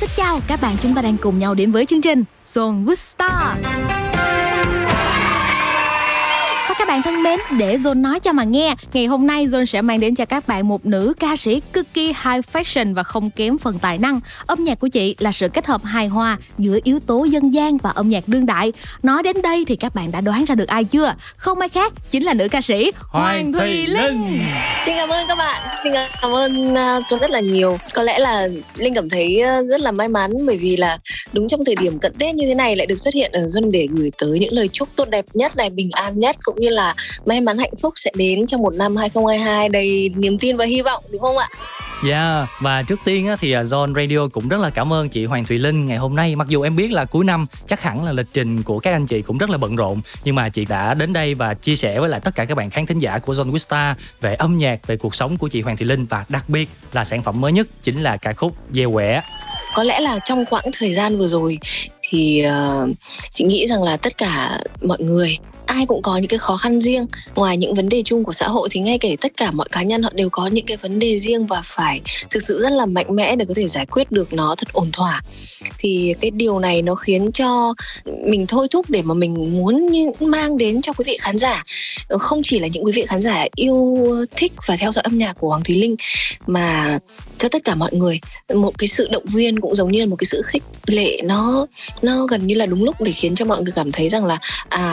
xin chào các bạn, chúng ta đang cùng nhau đến với chương trình John Vista. Và các bạn thân mến, để Zone nói cho mà nghe, ngày hôm nay Zone sẽ mang đến cho các bạn một nữ ca sĩ cực kỳ high fashion và không kém phần tài năng. Âm nhạc của chị là sự kết hợp hài hòa giữa yếu tố dân gian và âm nhạc đương đại. Nói đến đây thì các bạn đã đoán ra được ai chưa? Không ai khác, chính là nữ ca sĩ Hoàng Thùy Linh. Xin cảm ơn các bạn, xin cảm ơn Zone rất là nhiều. Có lẽ là Linh cảm thấy rất là may mắn bởi vì là đúng trong thời điểm cận Tết như thế này lại được xuất hiện ở Zone để gửi tới những lời chúc tốt đẹp nhất này, bình an nhất, cũng như là may mắn hạnh phúc sẽ đến trong một năm 2022 đầy niềm tin và hy vọng, đúng không ạ? Yeah, và trước tiên thì John Radio cũng rất là cảm ơn chị Hoàng Thùy Linh ngày hôm nay. Mặc dù em biết là cuối năm chắc hẳn là lịch trình của các anh chị cũng rất là bận rộn, nhưng mà chị đã đến đây và chia sẻ với lại tất cả các bạn khán thính giả của John Vista về âm nhạc, về cuộc sống của chị Hoàng Thùy Linh, và đặc biệt là sản phẩm mới nhất chính là ca khúc Gieo Quẻ. Có lẽ là trong khoảng thời gian vừa rồi thì chị nghĩ rằng là tất cả mọi người ai cũng có những cái khó khăn riêng. Ngoài những vấn đề chung của xã hội thì ngay cả tất cả mọi cá nhân họ đều có những cái vấn đề riêng và phải thực sự rất là mạnh mẽ để có thể giải quyết được nó thật ổn thỏa. Thì cái điều này nó khiến cho mình thôi thúc để mà mình muốn mang đến cho quý vị khán giả, không chỉ là những quý vị khán giả yêu thích và theo dõi âm nhạc của Hoàng Thùy Linh, mà cho tất cả mọi người một cái sự động viên cũng giống như là một cái sự khích lệ nó gần như là đúng lúc để khiến cho mọi người cảm thấy rằng là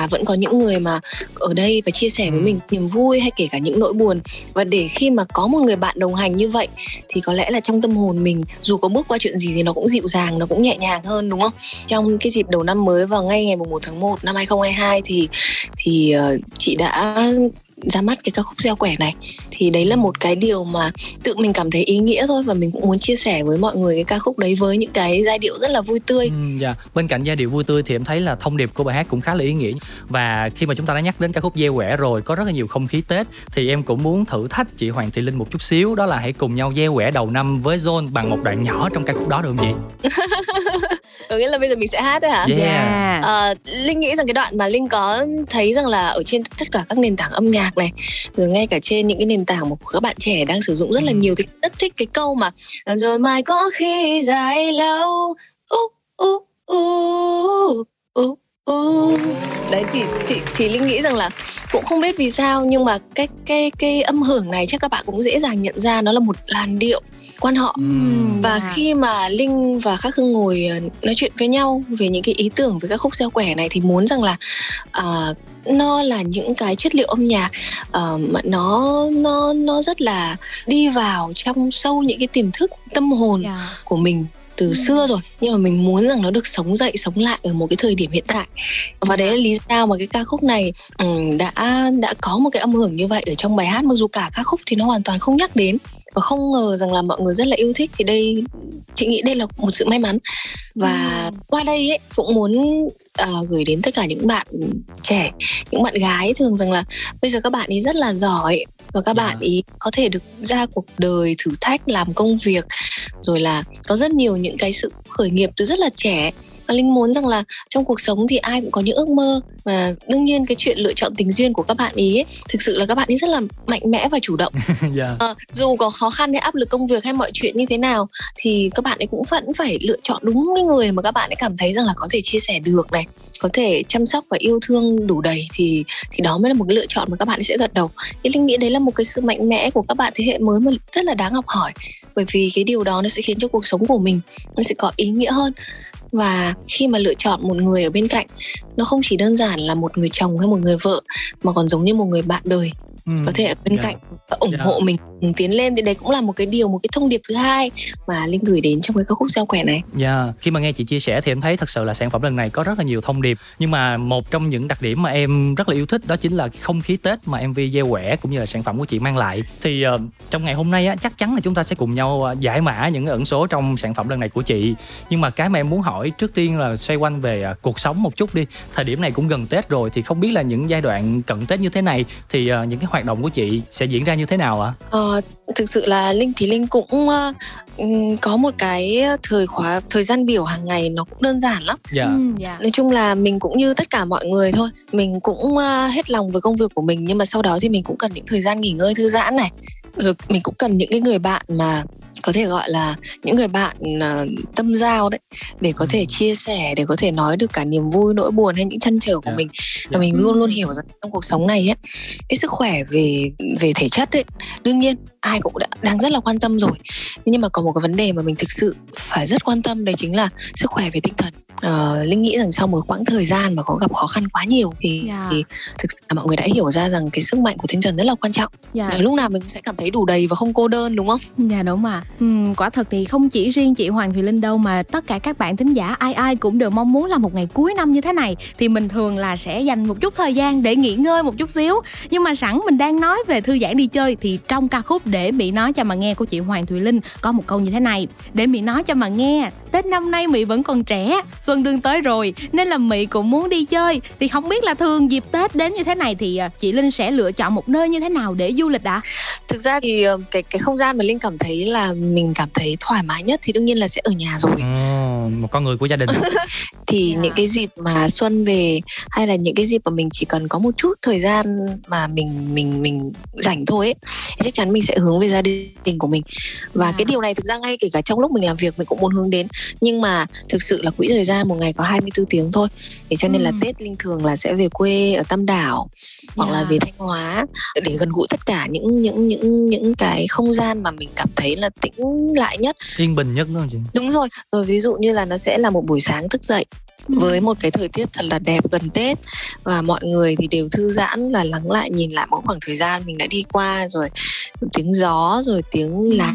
vẫn có những người mà ở đây và chia sẻ với mình niềm vui hay kể cả những nỗi buồn. Và để khi mà có một người bạn đồng hành như vậy thì có lẽ là trong tâm hồn mình dù có bước qua chuyện gì thì nó cũng dịu dàng, nó cũng nhẹ nhàng hơn, đúng không? Trong cái dịp đầu năm mới vào ngay ngày 1 tháng 1 năm 2022 thì chị đã ra mắt cái ca khúc Gieo Quẻ này. Thì đấy là một cái điều mà tự mình cảm thấy ý nghĩa thôi, và mình cũng muốn chia sẻ với mọi người cái ca khúc đấy với những cái giai điệu rất là vui tươi. Bên cạnh giai điệu vui tươi thì em thấy là thông điệp của bài hát cũng khá là ý nghĩa. Và khi mà chúng ta đã nhắc đến ca khúc Gieo Quẻ rồi, có rất là nhiều không khí Tết, thì em cũng muốn thử thách chị Hoàng Thùy Linh một chút xíu, đó là hãy cùng nhau gieo quẻ đầu năm với Zone bằng một đoạn nhỏ trong ca khúc đó được không chị? Có nghĩa là bây giờ mình sẽ hát đấy hả? Yeah. Linh nghĩ rằng cái đoạn mà Linh có thấy rằng là ở trên tất cả các nền tảng âm nhạc này, rồi ngay cả trên những cái nền tảng mà các bạn trẻ đang sử dụng rất là nhiều, thì rất thích cái câu mà rồi mai có khi dài lâu đấy. Chị Linh nghĩ rằng là cũng không biết vì sao nhưng mà cái âm hưởng này chắc các bạn cũng dễ dàng nhận ra nó là một làn điệu quan họ. Và khi mà Linh và Khắc Hưng ngồi nói chuyện với nhau về những cái ý tưởng về các khúc Gieo Quẻ này thì muốn rằng là nó là những cái chất liệu âm nhạc nó rất là đi vào trong sâu những cái tiềm thức tâm hồn của mình từ xưa rồi, nhưng mà mình muốn rằng nó được sống dậy, sống lại ở một cái thời điểm hiện tại. Và đấy là lý do mà cái ca khúc này đã có một cái âm hưởng như vậy ở trong bài hát, mặc dù cả ca khúc thì nó hoàn toàn không nhắc đến. Và không ngờ rằng là mọi người rất là yêu thích, thì đây chị nghĩ đây là một sự may mắn. Và qua đây ấy, cũng muốn gửi đến tất cả những bạn trẻ, những bạn gái thường rằng là bây giờ các bạn ấy rất là giỏi và các bạn ý có thể được ra cuộc đời thử thách, làm công việc, rồi là có rất nhiều những cái sự khởi nghiệp từ rất là trẻ. Và Linh muốn rằng là trong cuộc sống thì ai cũng có những ước mơ, và đương nhiên cái chuyện lựa chọn tình duyên của các bạn ý ấy, thực sự là các bạn ý rất là mạnh mẽ và chủ động. Dù có khó khăn hay áp lực công việc hay mọi chuyện như thế nào thì các bạn ấy cũng vẫn phải lựa chọn đúng cái người mà các bạn ấy cảm thấy rằng là có thể chia sẻ được này, có thể chăm sóc và yêu thương đủ đầy, thì đó mới là một cái lựa chọn mà các bạn ấy sẽ gật đầu. Thì Linh nghĩ đấy là một cái sự mạnh mẽ của các bạn thế hệ mới mà rất là đáng học hỏi, bởi vì cái điều đó nó sẽ khiến cho cuộc sống của mình nó sẽ có ý nghĩa hơn. Và khi mà lựa chọn một người ở bên cạnh, nó không chỉ đơn giản là một người chồng hay một người vợ, mà còn giống như một người bạn đời có thể ở bên cạnh và ủng hộ mình tiến lên. Thì đấy cũng là một cái điều, một cái thông điệp thứ hai mà Linh gửi đến trong cái ca khúc Gieo Quẻ này. Khi mà nghe chị chia sẻ thì em thấy thật sự là sản phẩm lần này có rất là nhiều thông điệp, nhưng mà một trong những đặc điểm mà em rất là yêu thích đó chính là không khí Tết mà MV Gieo Quẻ cũng như là sản phẩm của chị mang lại. Thì trong ngày hôm nay chắc chắn là chúng ta sẽ cùng nhau giải mã những ẩn số trong sản phẩm lần này của chị. Nhưng mà cái mà em muốn hỏi trước tiên là xoay quanh về cuộc sống một chút đi. Thời điểm này cũng gần Tết rồi, thì không biết là những giai đoạn cận Tết như thế này thì những cái hoạt động của chị sẽ diễn ra như thế nào ạ? Thực sự là Linh cũng có một cái thời gian biểu hàng ngày nó cũng đơn giản lắm. Nói chung là mình cũng như tất cả mọi người thôi, mình cũng hết lòng với công việc của mình, nhưng mà sau đó thì mình cũng cần những thời gian nghỉ ngơi thư giãn này, rồi mình cũng cần những cái người bạn mà có thể gọi là những người bạn tâm giao đấy, để có thể chia sẻ, để có thể nói được cả niềm vui, nỗi buồn hay những trăn trở của mình. Và mình luôn luôn hiểu rằng trong cuộc sống này ấy, cái sức khỏe về thể chất ấy, đương nhiên ai cũng đang rất là quan tâm rồi. Nhưng mà có một cái vấn đề mà mình thực sự phải rất quan tâm, đấy chính là sức khỏe về tinh thần. Linh nghĩ rằng sau một quãng thời gian mà có gặp khó khăn quá nhiều thì thực sự là mọi người đã hiểu ra rằng cái sức mạnh của tinh thần rất là quan trọng. Lúc nào mình cũng sẽ cảm thấy đủ đầy và không cô đơn, đúng không? Dạ đúng mà. Quả thật thì không chỉ riêng chị Hoàng Thùy Linh đâu, mà tất cả các bạn thính giả ai ai cũng đều mong muốn là một ngày cuối năm như thế này thì mình thường là sẽ dành một chút thời gian để nghỉ ngơi một chút xíu. Nhưng mà sẵn mình đang nói về thư giãn đi chơi thì trong ca khúc Để Mị Nói Cho Mà Nghe của chị Hoàng Thùy Linh có một câu như thế này: để Mị nói cho mà nghe, Tết năm nay Mị vẫn còn trẻ, xuân đương tới rồi nên là Mị cũng muốn đi chơi. Thì không biết là thường dịp Tết đến như thế này thì chị Linh sẽ lựa chọn một nơi như thế nào để du lịch ạ? Thực ra thì cái không gian mà Linh cảm thấy là mình cảm thấy thoải mái nhất thì đương nhiên là sẽ ở nhà rồi. Một con người của gia đình. Thì những cái dịp mà xuân về hay là những cái dịp mà mình chỉ cần có một chút thời gian mà mình rảnh thôi ấy, chắc chắn mình sẽ hướng về gia đình của mình. Và cái điều này thực ra ngay kể cả trong lúc mình làm việc mình cũng muốn hướng đến. Nhưng mà thực sự là quỹ thời gian một ngày có 24 tiếng thôi. Thế cho nên là Tết Linh thường là sẽ về quê ở Tam Đảo hoặc là về Thanh Hóa để gần gũi tất cả những cái không gian mà mình cảm thấy là tĩnh lại nhất, yên bình nhất, đúng không chị? Đúng rồi. Rồi ví dụ như là nó sẽ là một buổi sáng thức dậy với một cái thời tiết thật là đẹp gần Tết, và mọi người thì đều thư giãn và lắng lại, nhìn lại một khoảng thời gian mình đã đi qua, rồi tiếng gió, rồi tiếng lá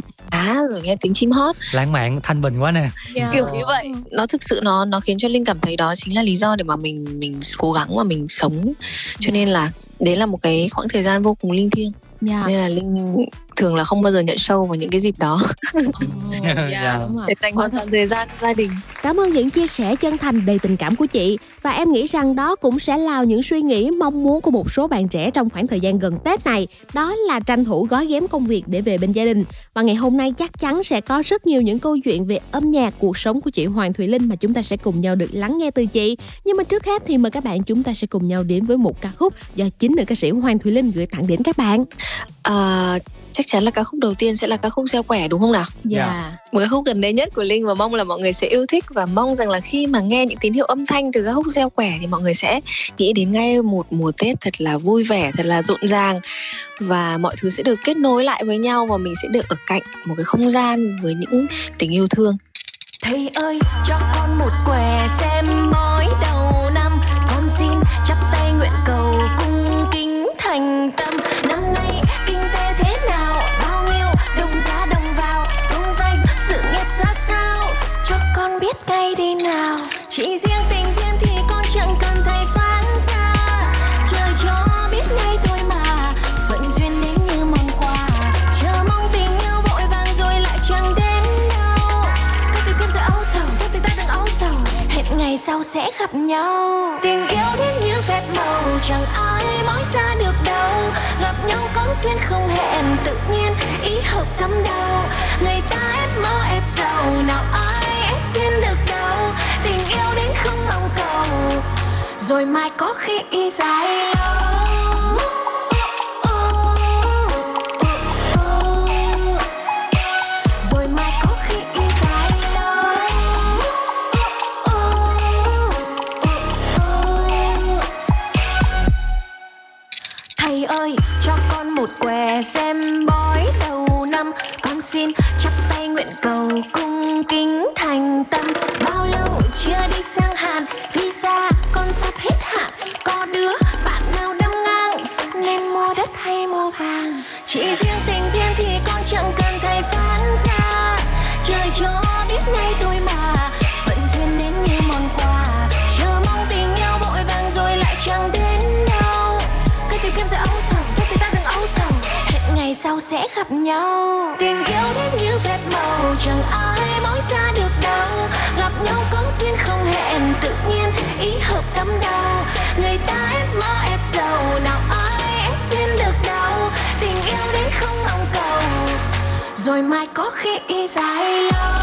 rồi nghe tiếng chim hót, lãng mạn thanh bình quá nè. Kiểu như vậy. Nó thực sự nó khiến cho Linh cảm thấy đó chính là lý do để mà mình cố gắng và mình sống. Cho nên là đấy là một cái khoảng thời gian vô cùng linh thiêng. Nên là Linh thường là không bao giờ nhận show vào những cái dịp đó. Để dành hoàn toàn thời gian cho gia đình. Cảm ơn những chia sẻ chân thành đầy tình cảm của chị. Và em nghĩ rằng đó cũng sẽ là những suy nghĩ mong muốn của một số bạn trẻ trong khoảng thời gian gần Tết này, đó là tranh thủ gói ghém công việc để về bên gia đình. Và ngày hôm nay chắc chắn sẽ có rất nhiều những câu chuyện về âm nhạc, cuộc sống của chị Hoàng Thùy Linh mà chúng ta sẽ cùng nhau được lắng nghe từ chị. Nhưng mà trước hết thì mời các bạn chúng ta sẽ cùng nhau đến với một ca khúc do chính nữ ca sĩ Hoàng Thùy Linh gửi tặng đến các bạn. Chắc chắn là ca khúc đầu tiên sẽ là ca khúc Gieo Quẻ, đúng không nào? Một ca khúc gần đây nhất của Linh và mong là mọi người sẽ yêu thích, và mong rằng là khi mà nghe những tín hiệu âm thanh từ ca khúc Gieo Quẻ thì mọi người sẽ nghĩ đến ngay một mùa Tết thật là vui vẻ, thật là rộn ràng, và mọi thứ sẽ được kết nối lại với nhau, và mình sẽ được ở cạnh một cái không gian với những tình yêu thương. Thầy ơi cho con một quẻ xem bói đầu năm, con xin chắp tay nguyện cầu cung kính thành tâm. Ngay đi nào, chỉ riêng tình duyên thì con chẳng cần thầy phán ra, trời cho biết ngay thôi mà, phận duyên đến như mong quà, chờ mong tình yêu vội vàng rồi lại chẳng đến đâu. Tôi tìm kiếm sự âu sầu, tôi tìm ta đang âu sầu, hẹn ngày sau sẽ gặp nhau. Tình yêu đến như phép màu, chẳng ai nói ra được đâu, gặp nhau có duyên không hẹn, tự nhiên ý hợp thấm đau. Người ta ép mơ ép giàu, nào ai xuyên được đâu, tình yêu đến không mong cầu, rồi mai có khi y dài lâu. Rồi mai có khi y dài lâu. Thầy ơi, cho con một quẻ xem bói đầu năm, con xin chắp tay nguyện cầu cung kính thành tâm. Bao lâu chưa đi sang Hàn, visa con sắp hết hạn, có đứa bạn nào đâm ngang nên mua đất hay mua vàng. Chỉ riêng tình duyên thì con chẳng cần thầy phán ra, trời cho biết ngay thôi mà, phận duyên đến như món quà, chờ mong tình yêu vội vàng rồi lại chẳng đến đâu. Cứ tìm kiếm sự âu sầu, thôi thì ta đừng âu sầu, hẹn ngày sau sẽ gặp nhau. Tình yêu đến như phép màu, chẳng ai nói ra được đâu, gặp nhau có duyên không hẹn, tự nhiên ý hợp tâm đầu. Người ta ép mơ ép giàu, nào ai ép duyên được đâu, tình yêu đến không mong cầu, rồi mai có khi y dài lâu.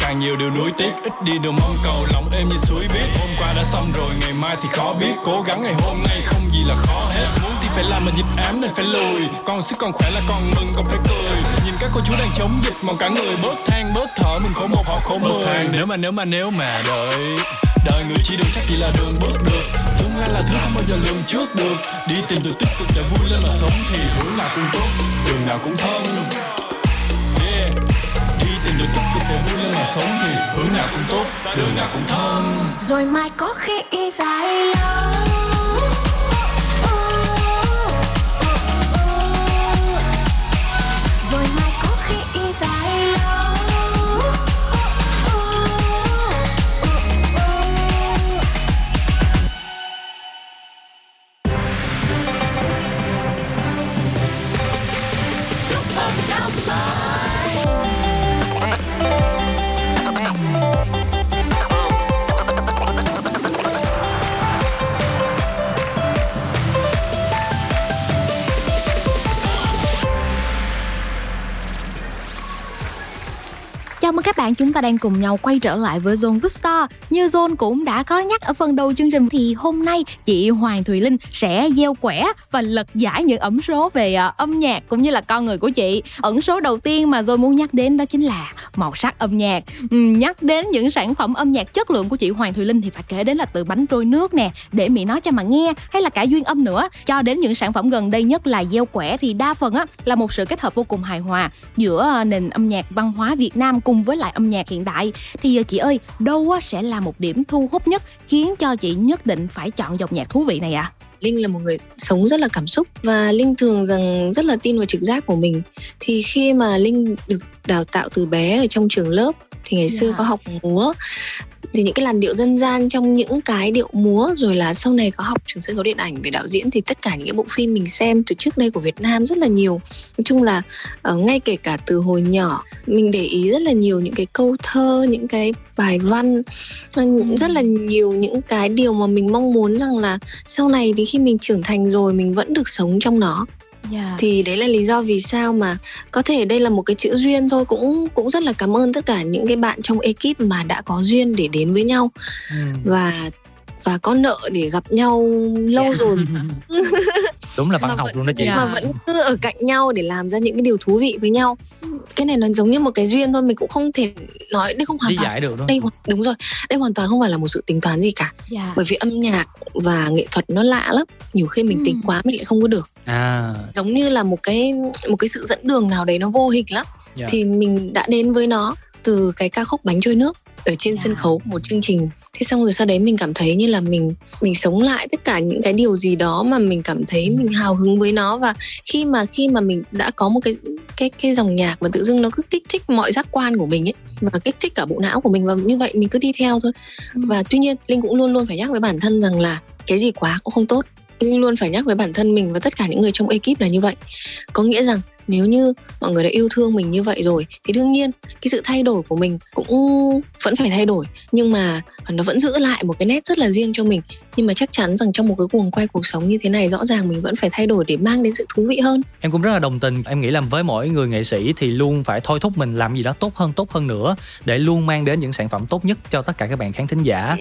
càng nhiều điều nuối tiếc, ít đi đường mong cầu, lòng em như suối biết. Hôm qua đã xong rồi, ngày mai thì khó biết. Cố gắng ngày hôm nay không gì là khó hết. Muốn thì phải làm mà nhịp ám nên phải lùi. Còn sức còn khỏe là còn mừng, còn phải cười. Nhìn các cô chú đang chống dịch, mong cả người bớt than bớt thở, mình khổ một họ khổ mười. Nếu mà đời người chỉ đường, chắc chỉ là đường bước được. Tương lai là thứ không bao giờ lường trước được. Đi tìm được tích cực để vui lên mà sống, thì hướng nào cũng tốt, đường nào cũng thân. Được tích cực để vui lên mà sống, thì hướng nào cũng tốt, đường nào cũng thơm. Rồi mai có khi y dài lâu. Chào mừng các bạn, chúng ta đang cùng nhau quay trở lại với John Vista. Như John cũng đã có nhắc ở phần đầu chương trình thì hôm nay chị Hoàng Thùy Linh sẽ gieo quẻ và lật giải những ẩn số về âm nhạc cũng như là con người của chị. Ẩn số đầu tiên mà John muốn nhắc đến đó chính là màu sắc âm nhạc. Nhắc đến những sản phẩm âm nhạc chất lượng của chị Hoàng Thùy Linh thì phải kể đến là từ bánh trôi nước nè, để Mỹ nói cho mà nghe, hay là cả duyên âm nữa, cho đến những sản phẩm gần đây nhất là gieo quẻ, thì đa phần á là một sự kết hợp vô cùng hài hòa giữa nền âm nhạc văn hóa Việt Nam cùng với lại âm nhạc hiện đại. Thì chị ơi, đâu sẽ là một điểm thu hút nhất khiến cho chị nhất định phải chọn dòng nhạc thú vị này ạ? Linh là một người sống rất là cảm xúc, và Linh thường rằng rất là tin vào trực giác của mình. Thì khi mà Linh được đào tạo từ bé ở trong trường lớp, thì ngày xưa có học múa, thì những cái làn điệu dân gian trong những cái điệu múa, rồi là sau này có học trường sân khấu điện ảnh về đạo diễn, thì tất cả những cái bộ phim mình xem từ trước đây của Việt Nam rất là nhiều. Nói chung là ngay kể cả từ hồi nhỏ mình để ý rất là nhiều những cái câu thơ, những cái bài văn, rất là nhiều những cái điều mà mình mong muốn rằng là sau này thì khi mình trưởng thành rồi mình vẫn được sống trong nó. Thì đấy là lý do vì sao mà có thể đây là một cái chữ duyên thôi. Cũng rất là cảm ơn tất cả những cái bạn trong ekip mà đã có duyên để đến với nhau. Và có nợ để gặp nhau lâu rồi. Đúng là văn học luôn đó chị. Mà vẫn cứ ở cạnh nhau để làm ra những cái điều thú vị với nhau. Cái này nó giống như một cái duyên thôi, mình cũng không thể nói đây không hoàn toàn được đây, đúng rồi, đây hoàn toàn không phải là một sự tính toán gì cả. Bởi vì âm nhạc và nghệ thuật nó lạ lắm, nhiều khi mình tính quá mình lại không có được. Giống như là một cái sự dẫn đường nào đấy nó vô hình lắm. Thì mình đã đến với nó từ cái ca khúc Bánh Trôi Nước ở trên sân khấu một chương trình. Thế xong rồi sau đấy mình cảm thấy như là mình sống lại tất cả những cái điều gì đó mà mình cảm thấy mình hào hứng với nó. Và khi mà mình đã có một cái dòng nhạc mà tự dưng nó cứ kích thích mọi giác quan của mình ấy, và kích thích cả bộ não của mình, và như vậy mình cứ đi theo thôi. Và tuy nhiên Linh cũng luôn luôn phải nhắc với bản thân rằng là cái gì quá cũng không tốt. Linh luôn phải nhắc với bản thân mình và tất cả những người trong ekip là như vậy. Có nghĩa rằng nếu như mọi người đã yêu thương mình như vậy rồi thì đương nhiên cái sự thay đổi của mình cũng vẫn phải thay đổi, nhưng mà nó vẫn giữ lại một cái nét rất là riêng cho mình. Nhưng mà chắc chắn rằng trong một cái guồng quay cuộc sống như thế này, rõ ràng mình vẫn phải thay đổi để mang đến sự thú vị hơn. Em cũng rất là đồng tình. Em nghĩ là với mỗi người nghệ sĩ thì luôn phải thôi thúc mình làm gì đó tốt hơn nữa, để luôn mang đến những sản phẩm tốt nhất cho tất cả các bạn khán thính giả.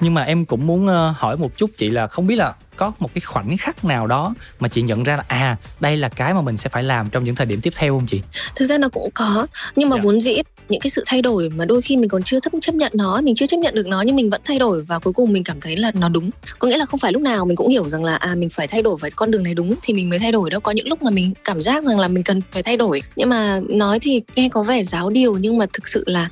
Nhưng mà em cũng muốn hỏi một chút chị là không biết là có một cái khoảnh khắc nào đó mà chị nhận ra là đây là cái mà mình sẽ phải làm trong những thời điểm tiếp theo không chị? Thực ra nó cũng có, nhưng mà vốn dĩ những cái sự thay đổi mà đôi khi mình còn chưa chấp nhận nó, mình chưa chấp nhận được nó, nhưng mình vẫn thay đổi và cuối cùng mình cảm thấy là nó đúng. Có nghĩa là không phải lúc nào mình cũng hiểu rằng là mình phải thay đổi và con đường này đúng thì mình mới thay đổi đâu. Có những lúc mà mình cảm giác rằng là mình cần phải thay đổi. Nhưng mà nói thì nghe có vẻ giáo điều, nhưng mà thực sự là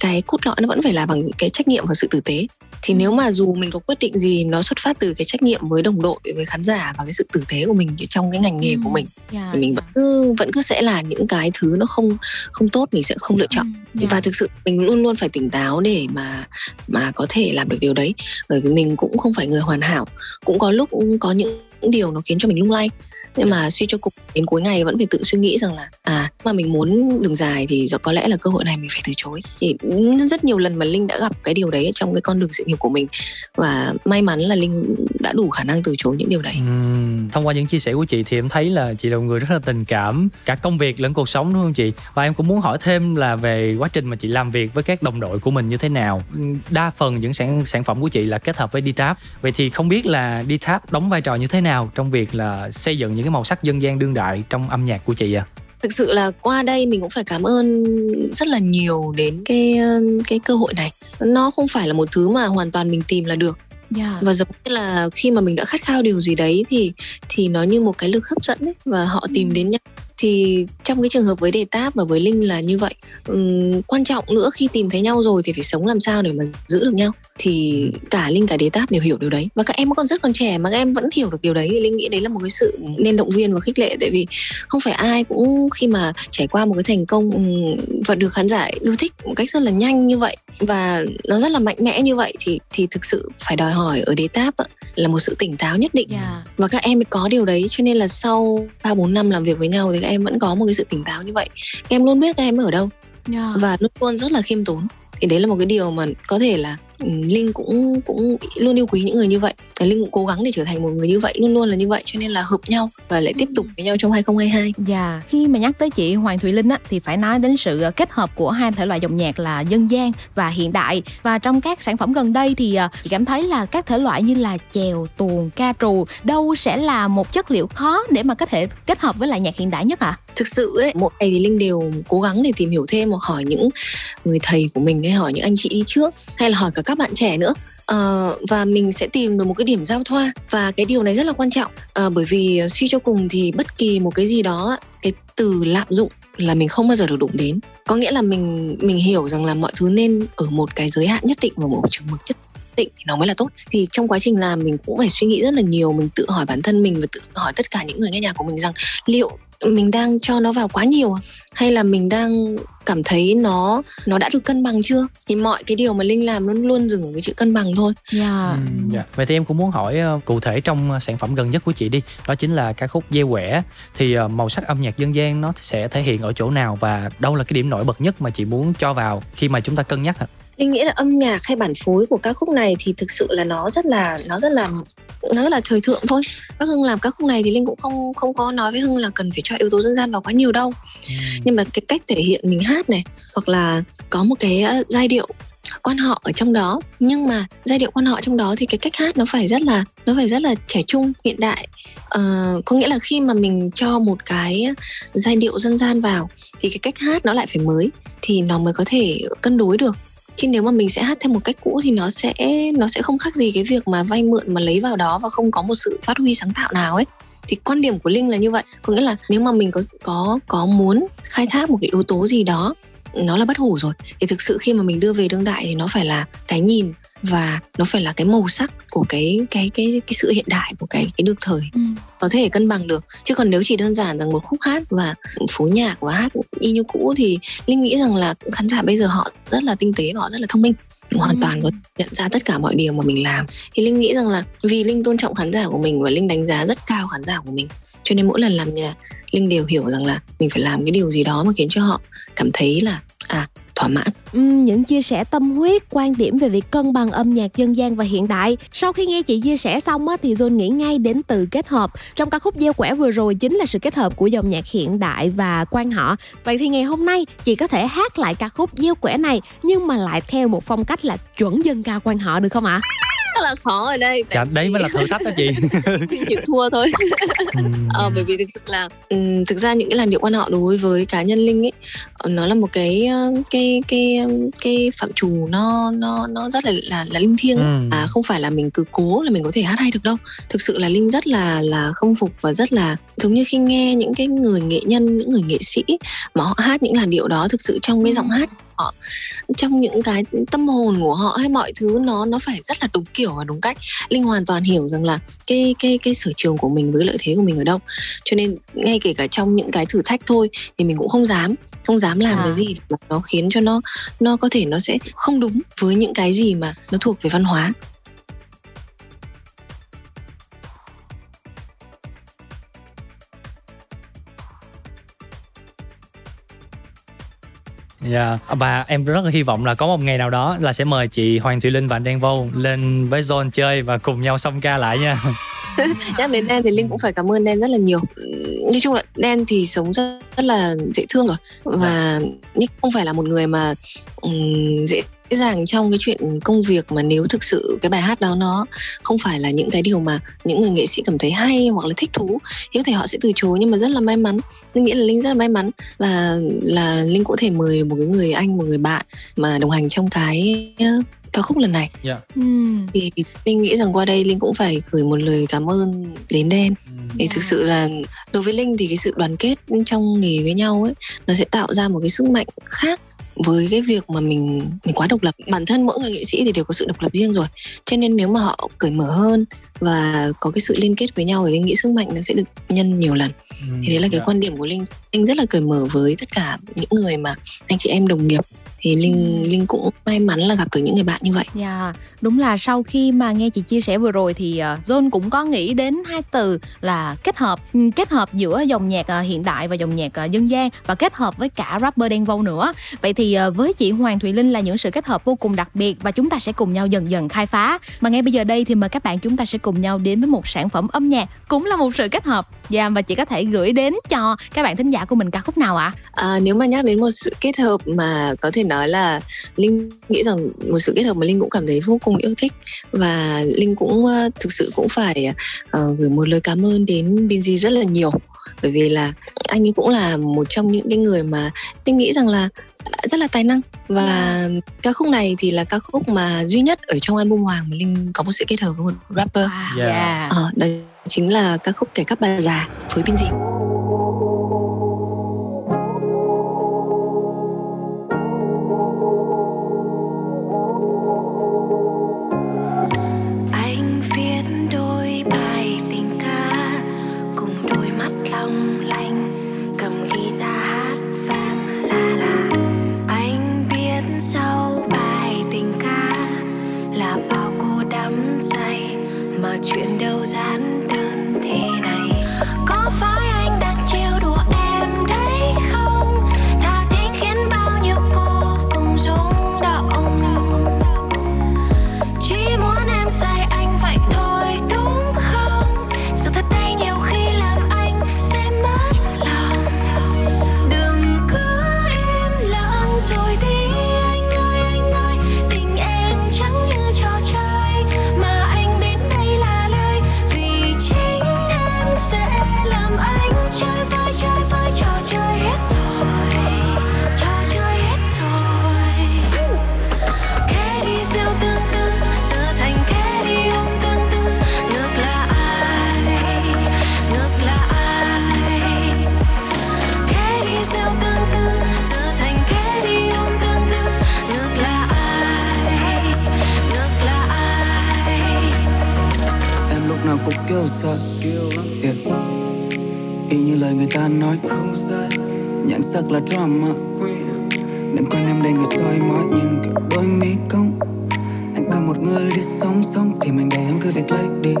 cái cốt lõi nó vẫn phải là bằng cái trách nhiệm và sự tử tế. Thì nếu mà dù mình có quyết định gì, nó xuất phát từ cái trách nhiệm với đồng đội, với khán giả và cái sự tử tế của mình trong cái ngành nghề của mình, thì mình vẫn cứ sẽ là những cái thứ nó không tốt, mình sẽ không lựa chọn. Và thực sự mình luôn luôn phải tỉnh táo để mà có thể làm được điều đấy, bởi vì mình cũng không phải người hoàn hảo, cũng có lúc có những điều nó khiến cho mình lung lay. Nhưng mà suy cho cùng đến cuối ngày vẫn phải tự suy nghĩ rằng là mà mình muốn đường dài thì có lẽ là cơ hội này mình phải từ chối. Thì rất nhiều lần mà Linh đã gặp cái điều đấy trong cái con đường sự nghiệp của mình, và may mắn là Linh đã đủ khả năng từ chối những điều đấy. Thông qua những chia sẻ của chị thì em thấy là chị là một người rất là tình cảm, cả công việc lẫn cuộc sống, đúng không chị? Và em cũng muốn hỏi thêm là về quá trình mà chị làm việc với các đồng đội của mình như thế nào. Đa phần những sản phẩm của chị là kết hợp với DTAP. Vậy thì không biết là DTAP đóng vai trò như thế nào trong việc là xây dựng những cái màu sắc dân gian đương đại trong âm nhạc của chị ạ? Thực sự là qua đây mình cũng phải cảm ơn rất là nhiều đến cái cơ hội này. Nó không phải là một thứ mà hoàn toàn mình tìm là được. Yeah. Và giống như là khi mà mình đã khát khao điều gì đấy thì nó như một cái lực hấp dẫn ấy, và họ tìm đến nhau. Thì trong cái trường hợp với DTAP và với Linh là như vậy. Quan trọng nữa, khi tìm thấy nhau rồi thì phải sống làm sao để mà giữ được nhau. Thì cả Linh cả DTAP đều hiểu điều đấy. Và các em còn rất còn trẻ mà các em vẫn hiểu được điều đấy thì Linh nghĩ đấy là một cái sự nên động viên và khích lệ. Tại vì không phải ai cũng khi mà trải qua một cái thành công và được khán giả yêu thích một cách rất là nhanh như vậy, và nó rất là mạnh mẽ như vậy, thì thực sự phải đòi hỏi ở DTAP là một sự tỉnh táo nhất định. Yeah. Và các em mới có điều đấy, cho nên là sau 3-4 năm làm việc với nhau thì các em vẫn có một cái sự tỉnh táo như vậy. Các em luôn biết các em ở đâu. Yeah. Và luôn rất là khiêm tốn. Thì đấy là một cái điều mà có thể là Linh cũng luôn yêu quý những người như vậy. Và Linh cũng cố gắng để trở thành một người như vậy, luôn luôn là như vậy, cho nên là hợp nhau và lại tiếp tục với nhau trong 2022. Dạ, khi mà nhắc tới chị Hoàng Thùy Linh á, thì phải nói đến sự kết hợp của hai thể loại dòng nhạc là dân gian và hiện đại. Và trong các sản phẩm gần đây thì chị cảm thấy là các thể loại như là chèo, tuồng, ca trù đâu sẽ là một chất liệu khó để mà có thể kết hợp với lại nhạc hiện đại nhất ạ? Thực sự ấy, mỗi ngày thì Linh đều cố gắng để tìm hiểu thêm, hoặc hỏi những người thầy của mình, hay hỏi những anh chị đi trước, hay là hỏi cả các bạn trẻ nữa. Và mình sẽ tìm được một cái điểm giao thoa, và cái điều này rất là quan trọng, bởi vì suy cho cùng thì bất kỳ một cái gì đó, cái từ lạm dụng là mình không bao giờ được đụng đến. Có nghĩa là mình hiểu rằng là mọi thứ nên ở một cái giới hạn nhất định và một chừng mực nhất định thì nó mới là tốt. Thì trong quá trình làm mình cũng phải suy nghĩ rất là nhiều, mình tự hỏi bản thân mình và tự hỏi tất cả những người nghe nhạc của mình rằng liệu mình đang cho nó vào quá nhiều, hay là mình đang cảm thấy nó đã được cân bằng chưa. Thì mọi cái điều mà Linh làm luôn luôn dừng ở cái chữ cân bằng thôi. Vậy thì em cũng muốn hỏi cụ thể trong sản phẩm gần nhất của chị đi, đó chính là ca khúc Gieo Quẻ, thì màu sắc âm nhạc dân gian nó sẽ thể hiện ở chỗ nào, và đâu là cái điểm nổi bật nhất mà chị muốn cho vào khi mà chúng ta cân nhắc? Linh nghĩ là âm nhạc hay bản phối của ca khúc này thì thực sự là nó rất là thời thượng thôi. Bác Hưng làm các khúc này thì Linh cũng không có nói với Hưng là cần phải cho yếu tố dân gian vào quá nhiều đâu. Nhưng mà cái cách thể hiện mình hát này, hoặc là có một cái giai điệu quan họ ở trong đó, nhưng mà giai điệu quan họ trong đó thì cái cách hát nó phải rất là trẻ trung, hiện đại. Có nghĩa là khi mà mình cho một cái giai điệu dân gian vào thì cái cách hát nó lại phải mới thì nó mới có thể cân đối được. Chứ nếu mà mình sẽ hát theo một cách cũ thì nó sẽ không khác gì cái việc mà vay mượn mà lấy vào đó và không có một sự phát huy sáng tạo nào ấy. Thì quan điểm của Linh là như vậy. Có nghĩa là nếu mà mình có muốn khai thác một cái yếu tố gì đó nó là bất hủ rồi, thì thực sự khi mà mình đưa về đương đại thì nó phải là cái nhìn và nó phải là cái màu sắc của cái sự hiện đại của cái được thời. Có thể cân bằng được. Chứ còn nếu chỉ đơn giản rằng một khúc hát và phối nhạc và hát y như cũ thì Linh nghĩ rằng là khán giả bây giờ họ rất là tinh tế và họ rất là thông minh, hoàn toàn có nhận ra tất cả mọi điều mà mình làm. Thì Linh nghĩ rằng là vì Linh tôn trọng khán giả của mình và Linh đánh giá rất cao khán giả của mình, cho nên mỗi lần làm nhạc Linh đều hiểu rằng là mình phải làm cái điều gì đó mà khiến cho họ cảm thấy là thỏa mãn. Những chia sẻ tâm huyết, quan điểm về việc cân bằng âm nhạc dân gian và hiện đại. Sau khi nghe chị chia sẻ xong á, thì John nghĩ ngay đến từ kết hợp. Trong ca khúc Gieo Quẻ vừa rồi chính là sự kết hợp của dòng nhạc hiện đại và quan họ. Vậy thì ngày hôm nay chị có thể hát lại ca khúc Gieo Quẻ này nhưng mà lại theo một phong cách là chuẩn dân ca quan họ được không ạ? Là khó ở đây. Dạ, đấy mới là thử thách đó chị. Xin chịu thua thôi. Bởi vì thực sự là thực ra những cái làn điệu quan họ đối với cá nhân Linh ấy, nó là một cái phạm trù nó rất là linh thiêng. Không phải là mình cứ cố là mình có thể hát hay được đâu. Thực sự là Linh rất là không phục và rất là giống như khi nghe những cái người nghệ nhân, những người nghệ sĩ mà họ hát những làn điệu đó, thực sự trong cái giọng hát, trong những cái tâm hồn của họ hay mọi thứ nó phải rất là đúng kiểu và đúng cách. Linh hoàn toàn hiểu rằng là cái sở trường của mình với lợi thế của mình ở đâu, cho nên ngay kể cả trong những cái thử thách thôi thì mình cũng không dám làm cái gì mà nó khiến cho nó có thể nó sẽ không đúng với những cái gì mà nó thuộc về văn hóa. Dạ, và em rất là hy vọng là có một ngày nào đó là sẽ mời chị Hoàng Thùy Linh và anh Đen Vâu lên với Zone chơi và cùng nhau song ca lại nha. Nhắc đến Đen thì Linh cũng phải cảm ơn Đen rất là nhiều. Nói chung là Đen thì sống rất là dễ thương rồi. Và không phải là một người mà dễ dàng trong cái chuyện công việc, mà nếu thực sự cái bài hát đó nó không phải là những cái điều mà những người nghệ sĩ cảm thấy hay hoặc là thích thú thì có thể họ sẽ từ chối. Nhưng mà rất là may mắn, Linh nghĩ là Linh rất là may mắn là Linh có thể mời một cái người anh, một người bạn mà đồng hành trong cái ca khúc lần này. Thì Linh nghĩ rằng qua đây Linh cũng phải gửi một lời cảm ơn đến Đen. Thì thực sự là đối với Linh thì cái sự đoàn kết trong nghề với nhau ấy, nó sẽ tạo ra một cái sức mạnh khác với cái việc mà mình quá độc lập. Bản thân mỗi người nghệ sĩ thì đều có sự độc lập riêng rồi, cho nên nếu mà họ cởi mở hơn và có cái sự liên kết với nhau thì Linh nghĩ sức mạnh nó sẽ được nhân nhiều lần. Thì đấy là cái quan điểm của Linh. Linh rất là cởi mở với tất cả những người mà anh chị em đồng nghiệp. Thì Linh cũng may mắn là gặp được những người bạn như vậy. Đúng là sau khi mà nghe chị chia sẻ vừa rồi thì John cũng có nghĩ đến hai từ là kết hợp giữa dòng nhạc hiện đại và dòng nhạc dân gian, và kết hợp với cả rapper Đen Vâu nữa. Vậy thì với chị Hoàng Thùy Linh là những sự kết hợp vô cùng đặc biệt và chúng ta sẽ cùng nhau dần dần khai phá. Mà ngay bây giờ đây thì mời các bạn chúng ta sẽ cùng nhau đến với một sản phẩm âm nhạc cũng là một sự kết hợp. Và chị có thể gửi đến cho các bạn thính giả của mình ca khúc nào ạ? Nếu mà nhắc đến một sự kết hợp mà có thể nói là Linh nghĩ rằng một sự kết hợp mà Linh cũng cảm thấy vô cùng yêu thích, và Linh cũng thực sự cũng phải gửi một lời cảm ơn đến Binz rất là nhiều, bởi vì là anh ấy cũng là một trong những cái người mà Linh nghĩ rằng là rất là tài năng. Và ca khúc này thì là ca khúc mà duy nhất ở trong album Hoàng mà Linh có một sự kết hợp với một rapper. Đó chính là ca khúc Kẻ Cắp Bà Già với Binz. Chuyện đâu giản đơn thế này, có phải anh đang trêu đùa em đấy không? Tha thiết khiến bao nhiêu cô cùng rung động. Chỉ muốn em say anh vậy thôi đúng không? Sự thật đây nhiều khi làm anh sẽ mất lòng. Đừng cứ im lặng rồi đi. Cũng kêu sợ y như lời người ta nói không sai, nhãn sắc là drama. Đừng quên em đây người soi mói, nhìn cả đôi mi cong. Anh cần một người đi song song, thì mình để em cứ việc lấy đi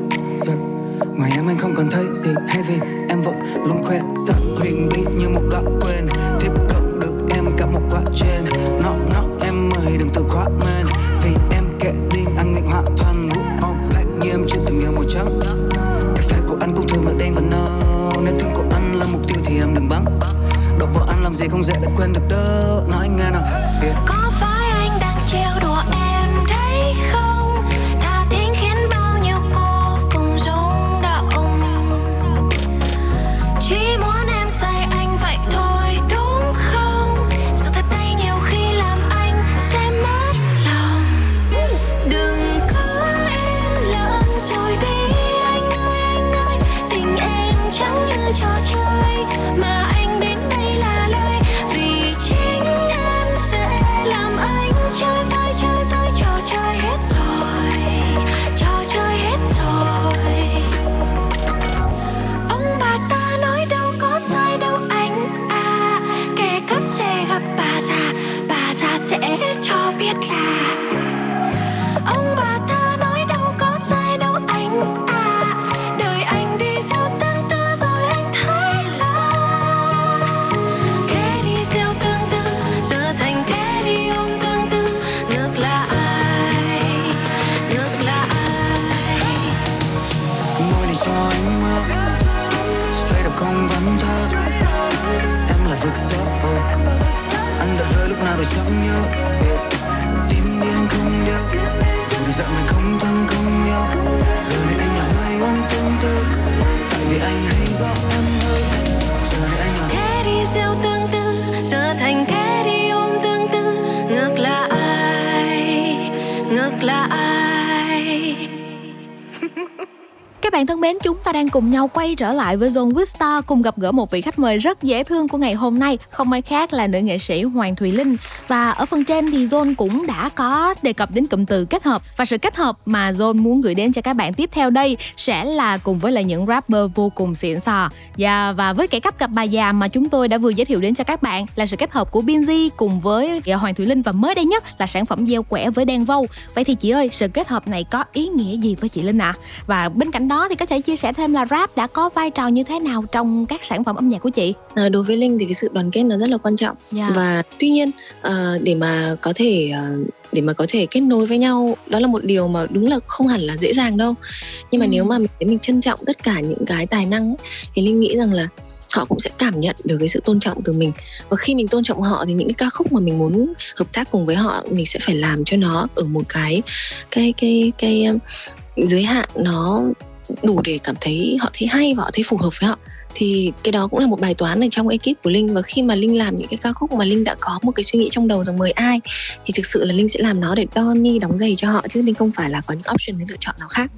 rồi. Ngoài em anh không còn thấy gì hay, vì em vẫn luôn khoe sợ huyền bí như một đã quên. Tiếp cận được em cả một quá trình, nó em mời đừng tự khóa men. Vì em kệ điên anh nghịch họa thoăn em chưa từng yêu màu trắng. Cái phép của anh cũng thường là đen và nâu. Nếu thương của anh là mục tiêu thì em đừng bắn. Đọc vào anh làm gì không dễ để quên được đâu. Nói nghe nào. Có phải anh đang trêu đùa em đấy không? Tha thiết khiến bao nhiêu cô cùng rung động. Chỉ muốn em say anh vậy thôi đúng không? Sự thật đây nhiều khi làm anh sẽ mất lòng. Đừng rồi đi anh ơi, tình em chẳng như trò chơi mà anh đến đây là lời, vì chính em sẽ làm anh chơi với trò chơi hết rồi, trò chơi hết rồi. Ông bà ta nói đâu có sai đâu anh à, kẻ cắp sẽ gặp bà già sẽ cho biết là. Ông bà ta nói đâu có sai đâu anh à, đời anh đi gieo tương tư rồi anh thấy là kẻ đi gieo tương tư giờ thành phải đau nhau. Tin điên không đeo, giờ thì giận mình không thương không yêu. Giờ này anh là người ôm tương tư, tại vì anh hay do em hơn. Giờ này anh là thế đi gieo tương tư, giờ thành thế đi ôm tương tư. Ngược là ai? Ngược là ai? Các bạn thân mến, chúng ta đang cùng nhau quay trở lại với John Vista, cùng gặp gỡ một vị khách mời rất dễ thương của ngày hôm nay, không ai khác là nữ nghệ sĩ Hoàng Thùy Linh. Và ở phần trên thì John cũng đã có đề cập đến cụm từ kết hợp, và sự kết hợp mà John muốn gửi đến cho các bạn tiếp theo đây sẽ là cùng với là những rapper vô cùng xịn sò. Và với kẻ cắp cặp bà già mà chúng tôi đã vừa giới thiệu đến cho các bạn là sự kết hợp của Binz cùng với Hoàng Thùy Linh, và mới đây nhất là sản phẩm Gieo Quẻ với Đen Vâu. Vậy thì chị ơi, sự kết hợp này có ý nghĩa gì với chị Linh ạ? Và bên cạnh đó thì có thể chia sẻ thêm là rap đã có vai trò như thế nào trong các sản phẩm âm nhạc của chị? Đối với Linh thì cái sự đoàn kết nó rất là quan trọng. Và tuy nhiên để mà có thể kết nối với nhau, đó là một điều mà đúng là không hẳn là dễ dàng đâu. Nhưng mà nếu mà mình trân trọng tất cả những cái tài năng ấy, thì Linh nghĩ rằng là họ cũng sẽ cảm nhận được cái sự tôn trọng từ mình. Và khi mình tôn trọng họ thì những cái ca khúc mà mình muốn hợp tác cùng với họ, mình sẽ phải làm cho nó ở một cái giới hạn nó đủ để cảm thấy họ thấy hay và họ thấy phù hợp với họ. Thì cái đó cũng là một bài toán ở trong ekip của Linh. Và khi mà Linh làm những cái ca khúc mà Linh đã có một cái suy nghĩ trong đầu rằng mời ai, thì thực sự là Linh sẽ làm nó để đo ni đóng giày cho họ, chứ Linh không phải là có những option để lựa chọn nào khác.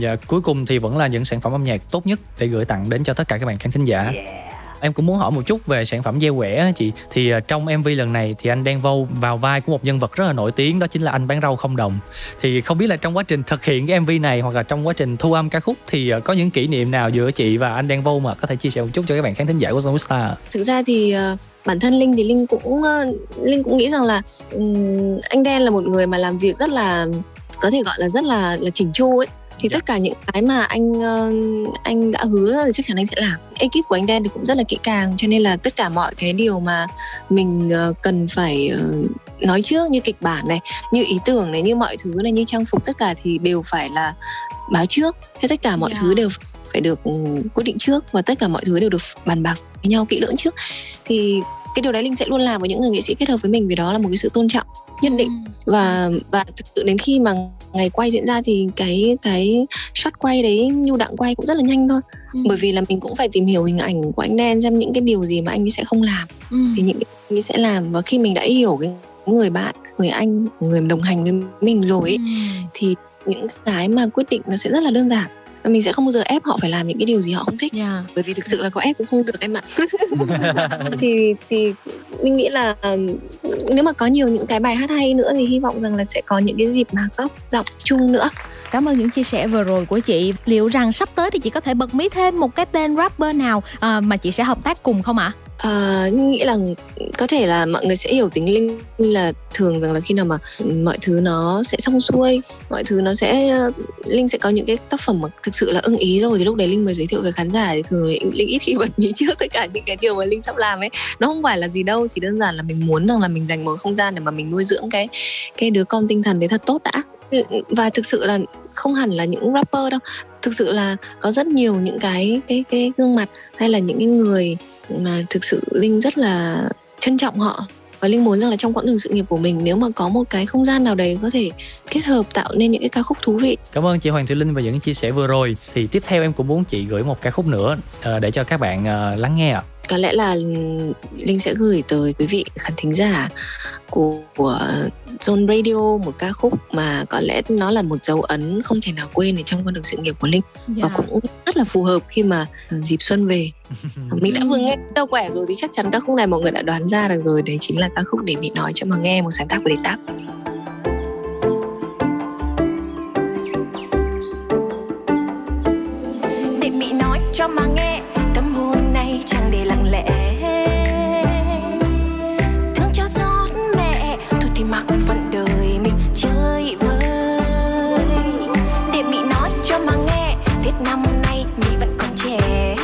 Và cuối cùng thì vẫn là những sản phẩm âm nhạc tốt nhất để gửi tặng đến cho tất cả các bạn khán thính giả. Em cũng muốn hỏi một chút về sản phẩm Gieo Quẻ chị. Thì trong MV lần này thì anh Đen Vâu vào vai của một nhân vật rất là nổi tiếng, đó chính là anh bán rau không đồng. Thì không biết là trong quá trình thực hiện cái MV này hoặc là trong quá trình thu âm ca khúc thì có những kỷ niệm nào giữa chị và anh Đen Vâu mà có thể chia sẻ một chút cho các bạn khán thính giả của Zone Star? Thực ra thì bản thân Linh thì Linh cũng nghĩ rằng là anh Đen là một người mà làm việc rất là, có thể gọi là rất là chỉnh chu ấy. Thì tất cả những cái mà anh đã hứa thì chắc chắn anh sẽ làm. Ekip của anh Đen thì cũng rất là kỹ càng, cho nên là tất cả mọi cái điều mà mình cần phải nói trước, như kịch bản này, như ý tưởng này, như mọi thứ này, như trang phục, tất cả thì đều phải là báo trước. Thế tất cả mọi thứ đều phải được quyết định trước, và tất cả mọi thứ đều được bàn bạc với nhau kỹ lưỡng trước. Thì cái điều đấy Linh sẽ luôn làm với những người nghệ sĩ kết hợp với mình, vì đó là một cái sự tôn trọng nhất định. Và thực sự đến khi mà ngày quay diễn ra thì cái shot quay đấy Nhu Đặng quay cũng rất là nhanh thôi. Bởi vì là mình cũng phải tìm hiểu hình ảnh của anh Đen, xem những cái điều gì mà anh ấy sẽ không làm thì những anh ấy sẽ làm. Và khi mình đã hiểu cái người bạn, người anh, người đồng hành với mình rồi ấy, thì những cái mà quyết định nó sẽ rất là đơn giản. Mình sẽ không bao giờ ép họ phải làm những cái điều gì họ không thích. Bởi vì thực sự là có ép cũng không được em ạ. Thì Linh nghĩ là nếu mà có nhiều những cái bài hát hay nữa thì hy vọng rằng là sẽ có những cái dịp mà góp giọng chung nữa. Cảm ơn những chia sẻ vừa rồi của chị. Liệu rằng sắp tới thì chị có thể bật mí thêm một cái tên rapper nào mà chị sẽ hợp tác cùng không ạ? Nghĩ là có thể là mọi người sẽ hiểu tính Linh là thường rằng là khi nào mà mọi thứ nó sẽ xong xuôi, mọi thứ nó sẽ Linh sẽ có những cái tác phẩm mà thực sự là ưng ý rồi thì lúc đấy Linh mới giới thiệu với khán giả. Thì thường Linh ít khi bật mí trước tất cả những cái điều mà Linh sắp làm ấy. Nó không phải là gì đâu, chỉ đơn giản là mình muốn rằng là mình dành một không gian để mà mình nuôi dưỡng cái đứa con tinh thần đấy thật tốt đã. Và thực sự là không hẳn là những rapper đâu, thực sự là có rất nhiều những cái gương mặt hay là những cái người mà thực sự Linh rất là trân trọng họ. Và Linh muốn rằng là trong quãng đường sự nghiệp của mình, nếu mà có một cái không gian nào đấy có thể kết hợp tạo nên những cái ca khúc thú vị. Cảm ơn chị Hoàng Thùy Linh và những chia sẻ vừa rồi. Thì tiếp theo em cũng muốn chị gửi một ca khúc nữa để cho các bạn lắng nghe ạ. Có lẽ là Linh sẽ gửi tới quý vị khán thính giả của John Radio một ca khúc mà có lẽ nó là một dấu ấn không thể nào quên ở trong con đường sự nghiệp của Linh. Và cũng rất là phù hợp khi mà dịp xuân về. Mình đã vừa nghe Gieo Quẻ rồi thì chắc chắn ca khúc này mọi người đã đoán ra được rồi. Đấy chính là ca khúc Để Mình Nói Cho Mà Nghe, một sáng tác của DTAP. Để Mình Nói Cho Mà Nghe, tâm hồn này chẳng để lặng lẽ. Thương cho giót mẹ, thôi thì mặc phận đời mình chơi vơi. Để mình nói cho mà nghe, Tết năm nay mình vẫn còn trẻ.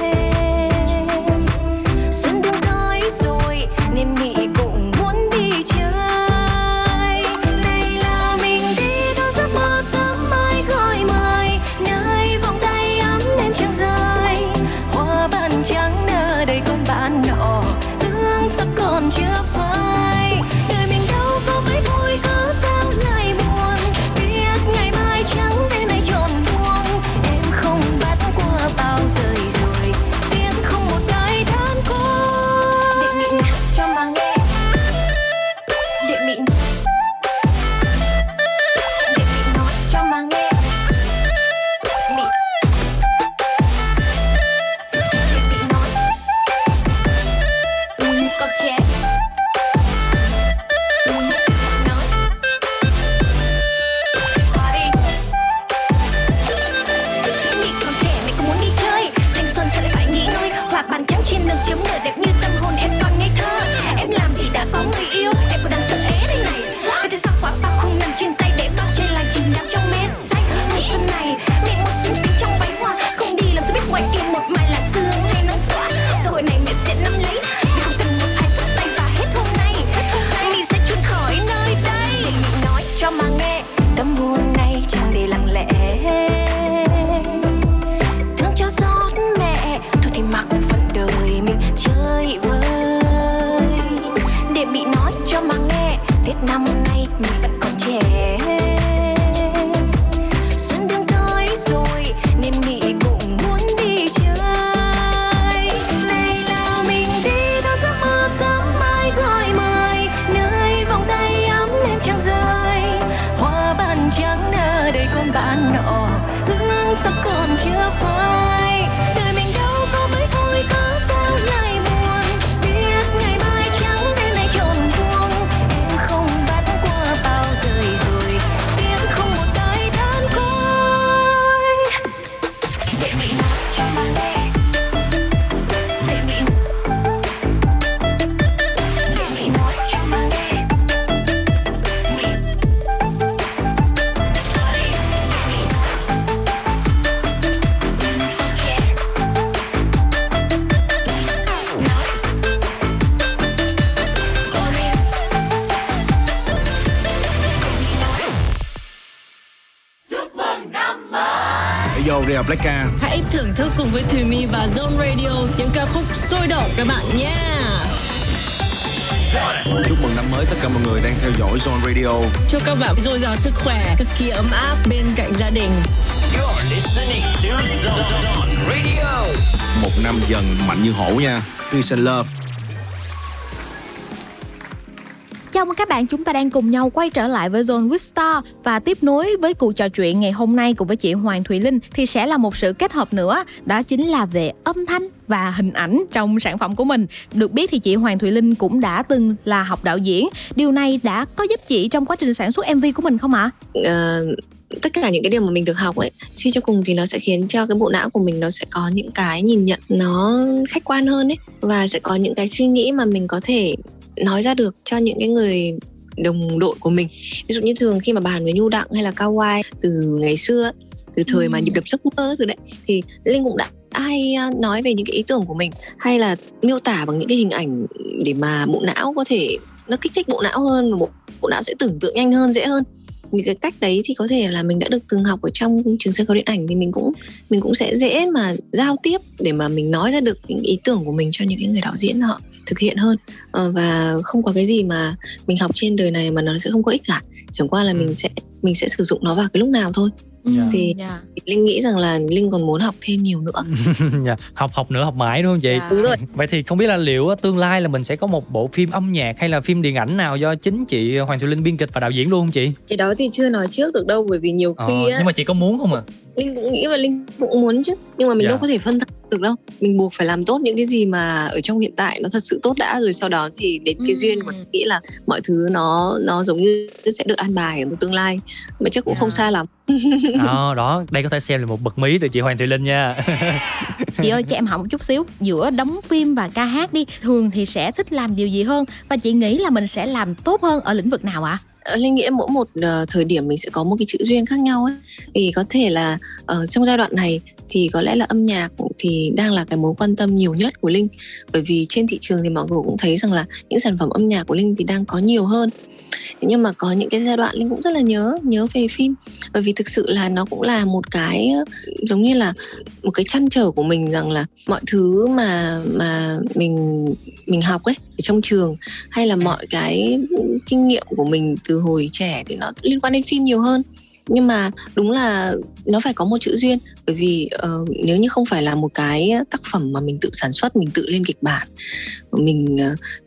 Xuân đương tới rồi nên mình cũng muốn đi chơi. Đây là mình đi theo giấc mơ sớm mai gọi mời, nơi vòng tay ấm em chẳng rơi. Hoa ban trắng nở đầy con bạn nọ, tương sắc còn chưa phai. Đời mình Hãy thưởng thức cùng với Thùy My và Zone Radio những ca khúc sôi động các bạn nhé. Chúc mừng năm mới tất cả mọi người đang theo dõi Zone Radio. Chúc các bạn dồi dào sức khỏe, cực kỳ ấm áp bên cạnh gia đình. You're listening to Zone Radio. Một năm dần mạnh như hổ nha. Peace and love. Chào mừng các bạn, chúng ta đang cùng nhau quay trở lại với John Vista và tiếp nối với cuộc trò chuyện ngày hôm nay cùng với chị Hoàng Thùy Linh thì sẽ là một sự kết hợp nữa, đó chính là về âm thanh và hình ảnh trong sản phẩm của mình. Được biết thì chị Hoàng Thùy Linh cũng đã từng là học đạo diễn, điều này đã có giúp chị trong quá trình sản xuất MV của mình không ạ? Tất cả những cái điều mà mình được học ấy, suy cho cùng thì nó sẽ khiến cho cái bộ não của mình nó sẽ có những cái nhìn nhận nó khách quan hơn ấy, và sẽ có những cái suy nghĩ mà mình có thể nói ra được cho những cái người đồng đội của mình. Ví dụ như thường khi mà bàn với Nhu Đặng hay là Kawai từ ngày xưa, từ thời mà nhịp đập giấc mơ từ đấy, thì Linh cũng đã hay nói về những cái ý tưởng của mình, hay là miêu tả bằng những cái hình ảnh để mà bộ não có thể nó kích thích bộ não hơn, và bộ não sẽ tưởng tượng nhanh hơn, dễ hơn. Những cái cách đấy thì có thể là mình đã được từng học ở trong trường sân khấu điện ảnh, thì mình cũng sẽ dễ mà giao tiếp để mà mình nói ra được những ý tưởng của mình cho những cái người đạo diễn họ thực hiện hơn. Và không có cái gì mà mình học trên đời này mà nó sẽ không có ích cả, chẳng qua là mình sẽ sử dụng nó vào cái lúc nào thôi. Linh nghĩ rằng là Linh còn muốn học thêm nhiều nữa. Học mãi đúng không chị? Đúng rồi. Vậy thì không biết là liệu tương lai là mình sẽ có một bộ phim âm nhạc hay là phim điện ảnh nào do chính chị Hoàng Thùy Linh biên kịch và đạo diễn luôn không chị? Cái đó thì chưa nói trước được đâu, bởi vì nhiều khi nhưng mà chị có muốn không ạ? Linh cũng nghĩ và Linh cũng muốn chứ, nhưng mà mình đâu có thể phân tách được đâu. Mình buộc phải làm tốt những cái gì mà ở trong hiện tại nó thật sự tốt đã, rồi sau đó thì đến cái duyên của mình nghĩ là mọi thứ nó giống như sẽ được an bài ở một tương lai, mà chắc cũng không xa lắm. Đó, đây có thể xem là một bật mí từ chị Hoàng Thùy Linh nha. Chị ơi, cho em hỏi một chút xíu, giữa đóng phim và ca hát đi, thường thì sẽ thích làm điều gì hơn, và chị nghĩ là mình sẽ làm tốt hơn ở lĩnh vực nào ạ? Linh nghĩ mỗi một thời điểm mình sẽ có một cái chữ duyên khác nhau ấy. Thì có thể là trong giai đoạn này thì có lẽ là âm nhạc thì đang là cái mối quan tâm nhiều nhất của Linh, bởi vì trên thị trường thì mọi người cũng thấy rằng là những sản phẩm âm nhạc của Linh thì đang có nhiều hơn. Thế nhưng mà có những cái giai đoạn Linh cũng rất là nhớ về phim, bởi vì thực sự là nó cũng là một cái giống như là một cái trăn trở của mình, rằng là mọi thứ mà mình học ấy ở trong trường, hay là mọi cái kinh nghiệm của mình từ hồi trẻ thì nó liên quan đến phim nhiều hơn. Nhưng mà đúng là nó phải có một chữ duyên, bởi vì nếu như không phải là một cái tác phẩm mà mình tự sản xuất, mình tự lên kịch bản, mình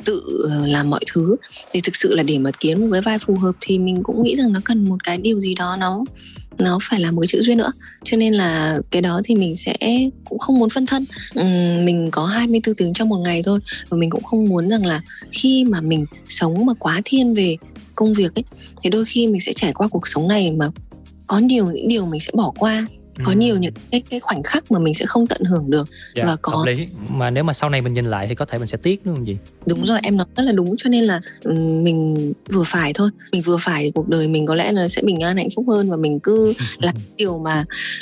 tự làm mọi thứ, thì thực sự là để mà kiếm một cái vai phù hợp thì mình cũng nghĩ rằng nó cần một cái điều gì đó nó nó phải là một cái chữ duyên nữa. Cho nên là cái đó thì mình sẽ cũng không muốn phân thân. Mình có 24 tiếng trong một ngày thôi, và mình cũng không muốn rằng là khi mà mình sống mà quá thiên về công việc ấy, thì đôi khi mình sẽ trải qua cuộc sống này mà có nhiều những điều mình sẽ bỏ qua, có nhiều những cái khoảnh khắc mà mình sẽ không tận hưởng được. Và có hợp lý. Mà nếu mà sau này mình nhìn lại thì có thể mình sẽ tiếc, đúng không gì? Đúng rồi, em nói rất là đúng. Cho nên là mình vừa phải thôi. Mình vừa phải thì cuộc đời mình có lẽ là sẽ bình an hạnh phúc hơn, và mình cứ làm điều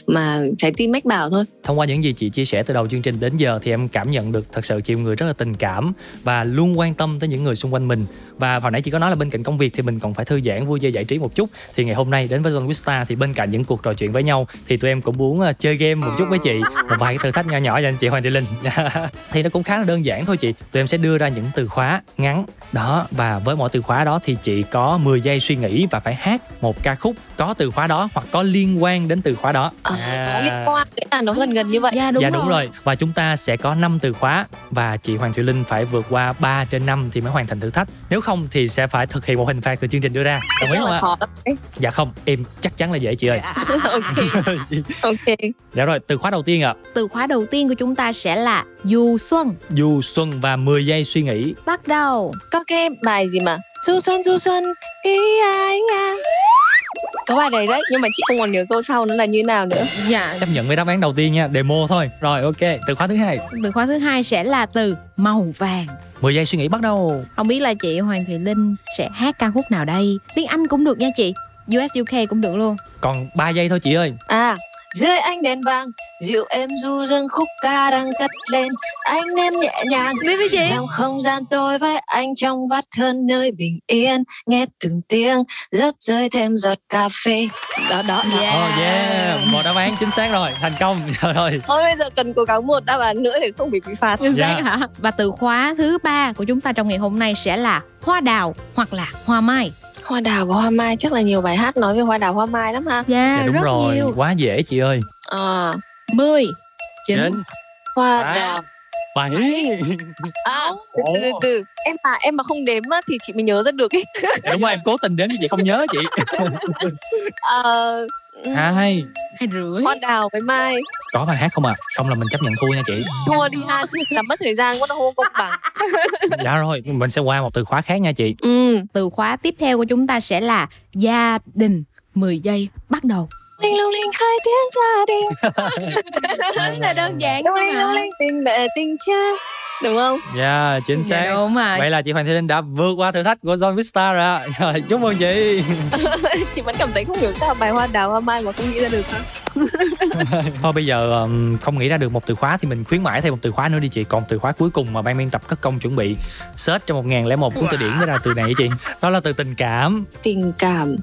mà trái tim mách bảo thôi. Thông qua những gì chị chia sẻ từ đầu chương trình đến giờ thì em cảm nhận được thật sự chị người rất là tình cảm và luôn quan tâm tới những người xung quanh mình. Và hồi nãy chị có nói là bên cạnh công việc thì mình còn phải thư giãn, vui chơi giải trí một chút. Thì ngày hôm nay đến với John Vista thì bên cạnh những cuộc trò chuyện với nhau thì tụi em cũng muốn chơi game một chút với chị, một vài cái thử thách nho nhỏ cho anh chị Hoàng Thùy Linh. Thì nó cũng khá là đơn giản thôi chị. Tụi em sẽ đưa ra những từ khóa ngắn đó, và với mỗi từ khóa đó thì chị có 10 giây suy nghĩ và phải hát một ca khúc có từ khóa đó hoặc có liên quan đến từ khóa đó. Có liên quan, nghĩa là nó gần như vậy. Dạ đúng rồi. Và chúng ta sẽ có 5 từ khóa và chị Hoàng Thùy Linh phải vượt qua 3 trên 5 thì mới hoàn thành thử thách. Nếu không thì sẽ phải thực hiện một hình phạt từ chương trình đưa ra. Đồng ý không ạ? Dạ không, em chắc chắn là dễ chị ơi. Ok. Dạ rồi, từ khóa đầu tiên ạ. Từ khóa đầu tiên của chúng ta sẽ là du xuân. Du xuân và 10 giây suy nghĩ. Bắt đầu. Có cái bài gì mà du xuân ý ai nga. Có bài này đấy, nhưng mà chị không còn nhớ câu sau nó là như nào nữa. Dạ. Chấp nhận với đáp án đầu tiên nha, demo thôi. Rồi ok, từ khóa thứ hai. Từ khóa thứ hai sẽ là từ màu vàng. 10 giây suy nghĩ bắt đầu. Không biết là chị Hoàng Thùy Linh sẽ hát ca khúc nào đây? Tiếng Anh cũng được nha chị, US UK cũng được luôn. Còn 3 giây thôi chị ơi. Dưới ánh đèn vàng, dịu êm du dương khúc ca đang cất lên. Anh em nhẹ nhàng đi với chị. Trong không gian tôi với anh trong vắt hơn nơi bình yên. Nghe từng tiếng rớt rơi thêm giọt cà phê. Đó. Yeah. Một đáp án chính xác rồi, thành công rồi. Thôi bây giờ cần cố gắng một đáp án nữa để không bị phạt. Chính xác hả? Và từ khóa thứ ba của chúng ta trong ngày hôm nay sẽ là hoa đào hoặc là hoa mai. Hoa đào và hoa mai, chắc là nhiều bài hát nói về hoa đào hoa mai lắm ha. Dạ, đúng rất rồi, nhiều. Quá dễ chị ơi. 10 9. Hoa đào 7 từ. Em mà không đếm thì chị mới nhớ rất được ý. Đúng rồi, em cố tình đếm thì chị không nhớ chị. 2 2 rưỡi. Hoa đào với mai. Có bài hát không ạ? Không là mình chấp nhận thua nha chị. Thua đi ha, làm mất thời gian quá, nó không công bằng. Dạ rồi, mình sẽ qua một từ khóa khác nha chị. Từ khóa tiếp theo của chúng ta sẽ là gia đình. 10 giây bắt đầu. Linh lung linh khai tiếng gia đình. Rất là đơn giản. Linh lung linh tình mẹ tình cha, đúng không? Dạ, chính xác. Đúng rồi. Vậy là chị Hoàng Thùy Linh đã vượt qua thử thách của John Vista rồi. Rồi, chúc mừng chị. Chị vẫn cảm thấy không hiểu sao bài hoa đào hoa mai mà không nghĩ ra được hả? Thôi bây giờ không nghĩ ra được một từ khóa thì mình khuyến mãi thêm một từ khóa nữa đi chị. Còn từ khóa cuối cùng mà ban biên tập cất công chuẩn bị search trong 1001 cuốn từ điển đó là từ này chị. Đó là từ tình cảm. Tình cảm.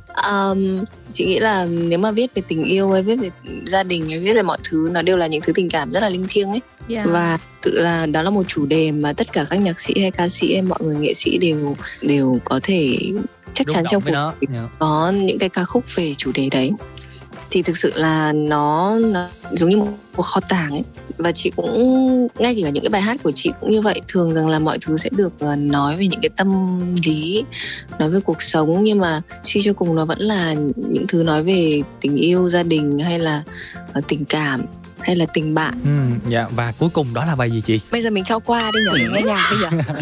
Chị nghĩ là nếu mà viết về tình yêu hay viết về gia đình hay viết về mọi thứ, nó đều là những thứ tình cảm rất là linh thiêng ấy. Và tự là đó là một chủ đề mà tất cả các nhạc sĩ hay ca sĩ hay mọi người nghệ sĩ đều có thể chắc chắn trong cuộc có những cái ca khúc về chủ đề đấy. Thì thực sự là nó giống như một kho tàng ấy. Và chị cũng, ngay cả những cái bài hát của chị cũng như vậy, thường rằng là mọi thứ sẽ được nói về những cái tâm lý, nói về cuộc sống, nhưng mà suy cho cùng nó vẫn là những thứ nói về tình yêu, gia đình hay là tình cảm hay là tình bạn. Dạ, và cuối cùng đó là bài gì chị? Bây giờ mình cho qua đi nhỉ, nghe nhạc bây giờ.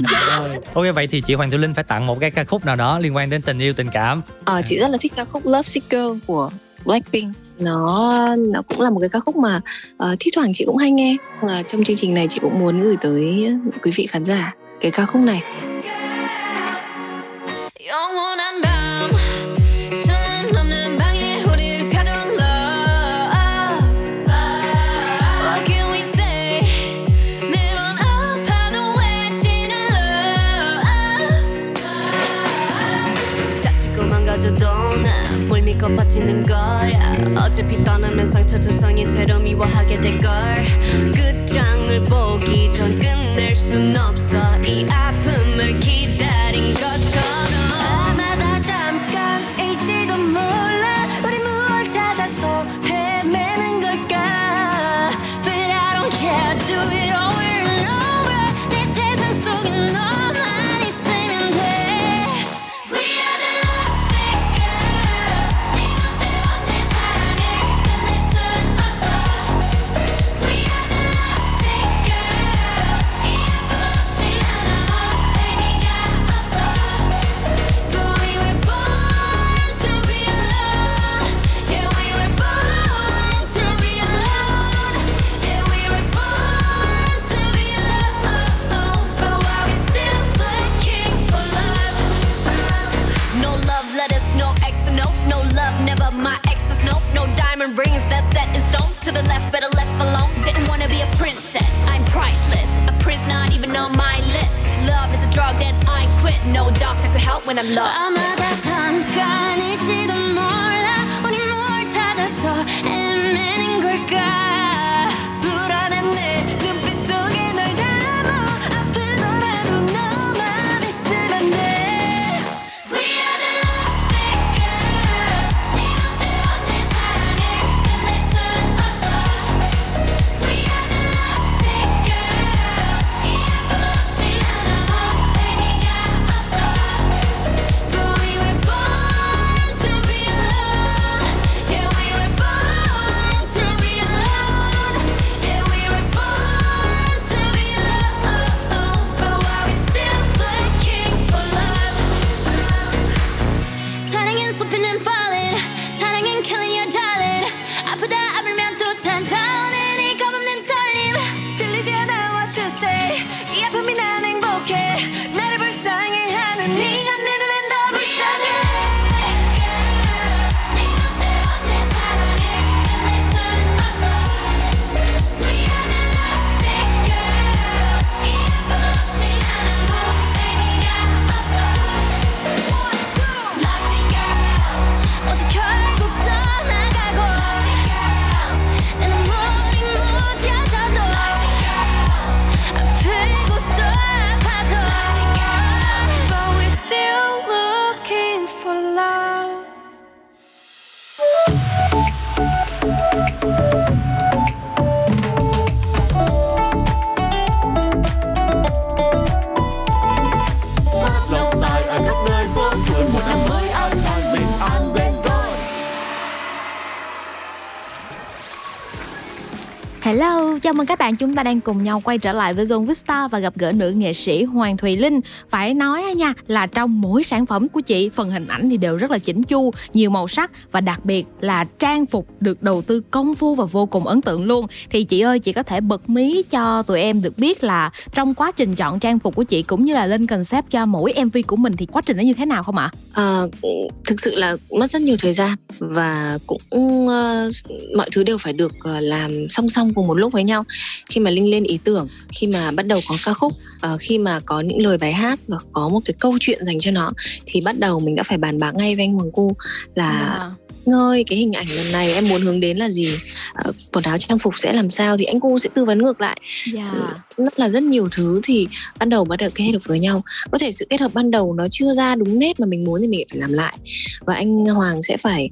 Ok, vậy thì chị Hoàng Thùy Linh phải tặng một cái ca khúc nào đó liên quan đến tình yêu, tình cảm. Chị rất là thích ca khúc Love Sick Girl của Blackpink. Nó cũng là một cái ca khúc mà thi thoảng chị cũng hay nghe. Trong chương trình này chị cũng muốn gửi tới quý vị khán giả cái ca khúc này. 뭘 믿고 버티는 거야 어차피 떠나면 상처 조성이 채로 미워하게 될걸 끝장을 보기 전 끝낼 순 없어 이 아픔을 기다린 것처럼 아마다 잠깐일지도 몰라 우리 무얼 찾아서 헤매는 걸까 But I don't care do it all we're nowhere 내 세상 속에 너만 있으면 돼 We are the Sick girls, 네 멋대로 내 사랑을 diamond rings that's set in stone. To the left, better left alone. Didn't wanna be a princess, I'm priceless. A prince not even on my list. Love is a drug that I quit. No doctor could help when I'm lost. 아마도 잠깐일지도 몰라. 우리 뭘 찾아서 애매는 걸까? Hello, chào mừng các bạn, chúng ta đang cùng nhau quay trở lại với John Vista và gặp gỡ nữ nghệ sĩ Hoàng Thùy Linh. Phải nói nha, là trong mỗi sản phẩm của chị, phần hình ảnh thì đều rất là chỉnh chu, nhiều màu sắc và đặc biệt là trang phục được đầu tư công phu và vô cùng ấn tượng luôn. Thì chị ơi, chị có thể bật mí cho tụi em được biết là trong quá trình chọn trang phục của chị cũng như là lên concept cho mỗi MV của mình thì quá trình nó như thế nào không ạ? Thực sự là mất rất nhiều thời gian và cũng mọi thứ đều phải được làm song song cùng một lúc với nhau. Khi mà Linh lên ý tưởng, khi mà bắt đầu có ca khúc, khi mà có những lời bài hát và có một cái câu chuyện dành cho nó thì bắt đầu mình đã phải bàn bạc ngay với anh Hoàng Cu là ngơi cái hình ảnh lần này em muốn hướng đến là gì, quần áo trang phục sẽ làm sao, thì anh Cu sẽ tư vấn ngược lại. Rất là rất nhiều thứ thì ban đầu kết hợp với nhau. Có thể sự kết hợp ban đầu nó chưa ra đúng nét mà mình muốn thì mình phải làm lại, và anh Hoàng sẽ phải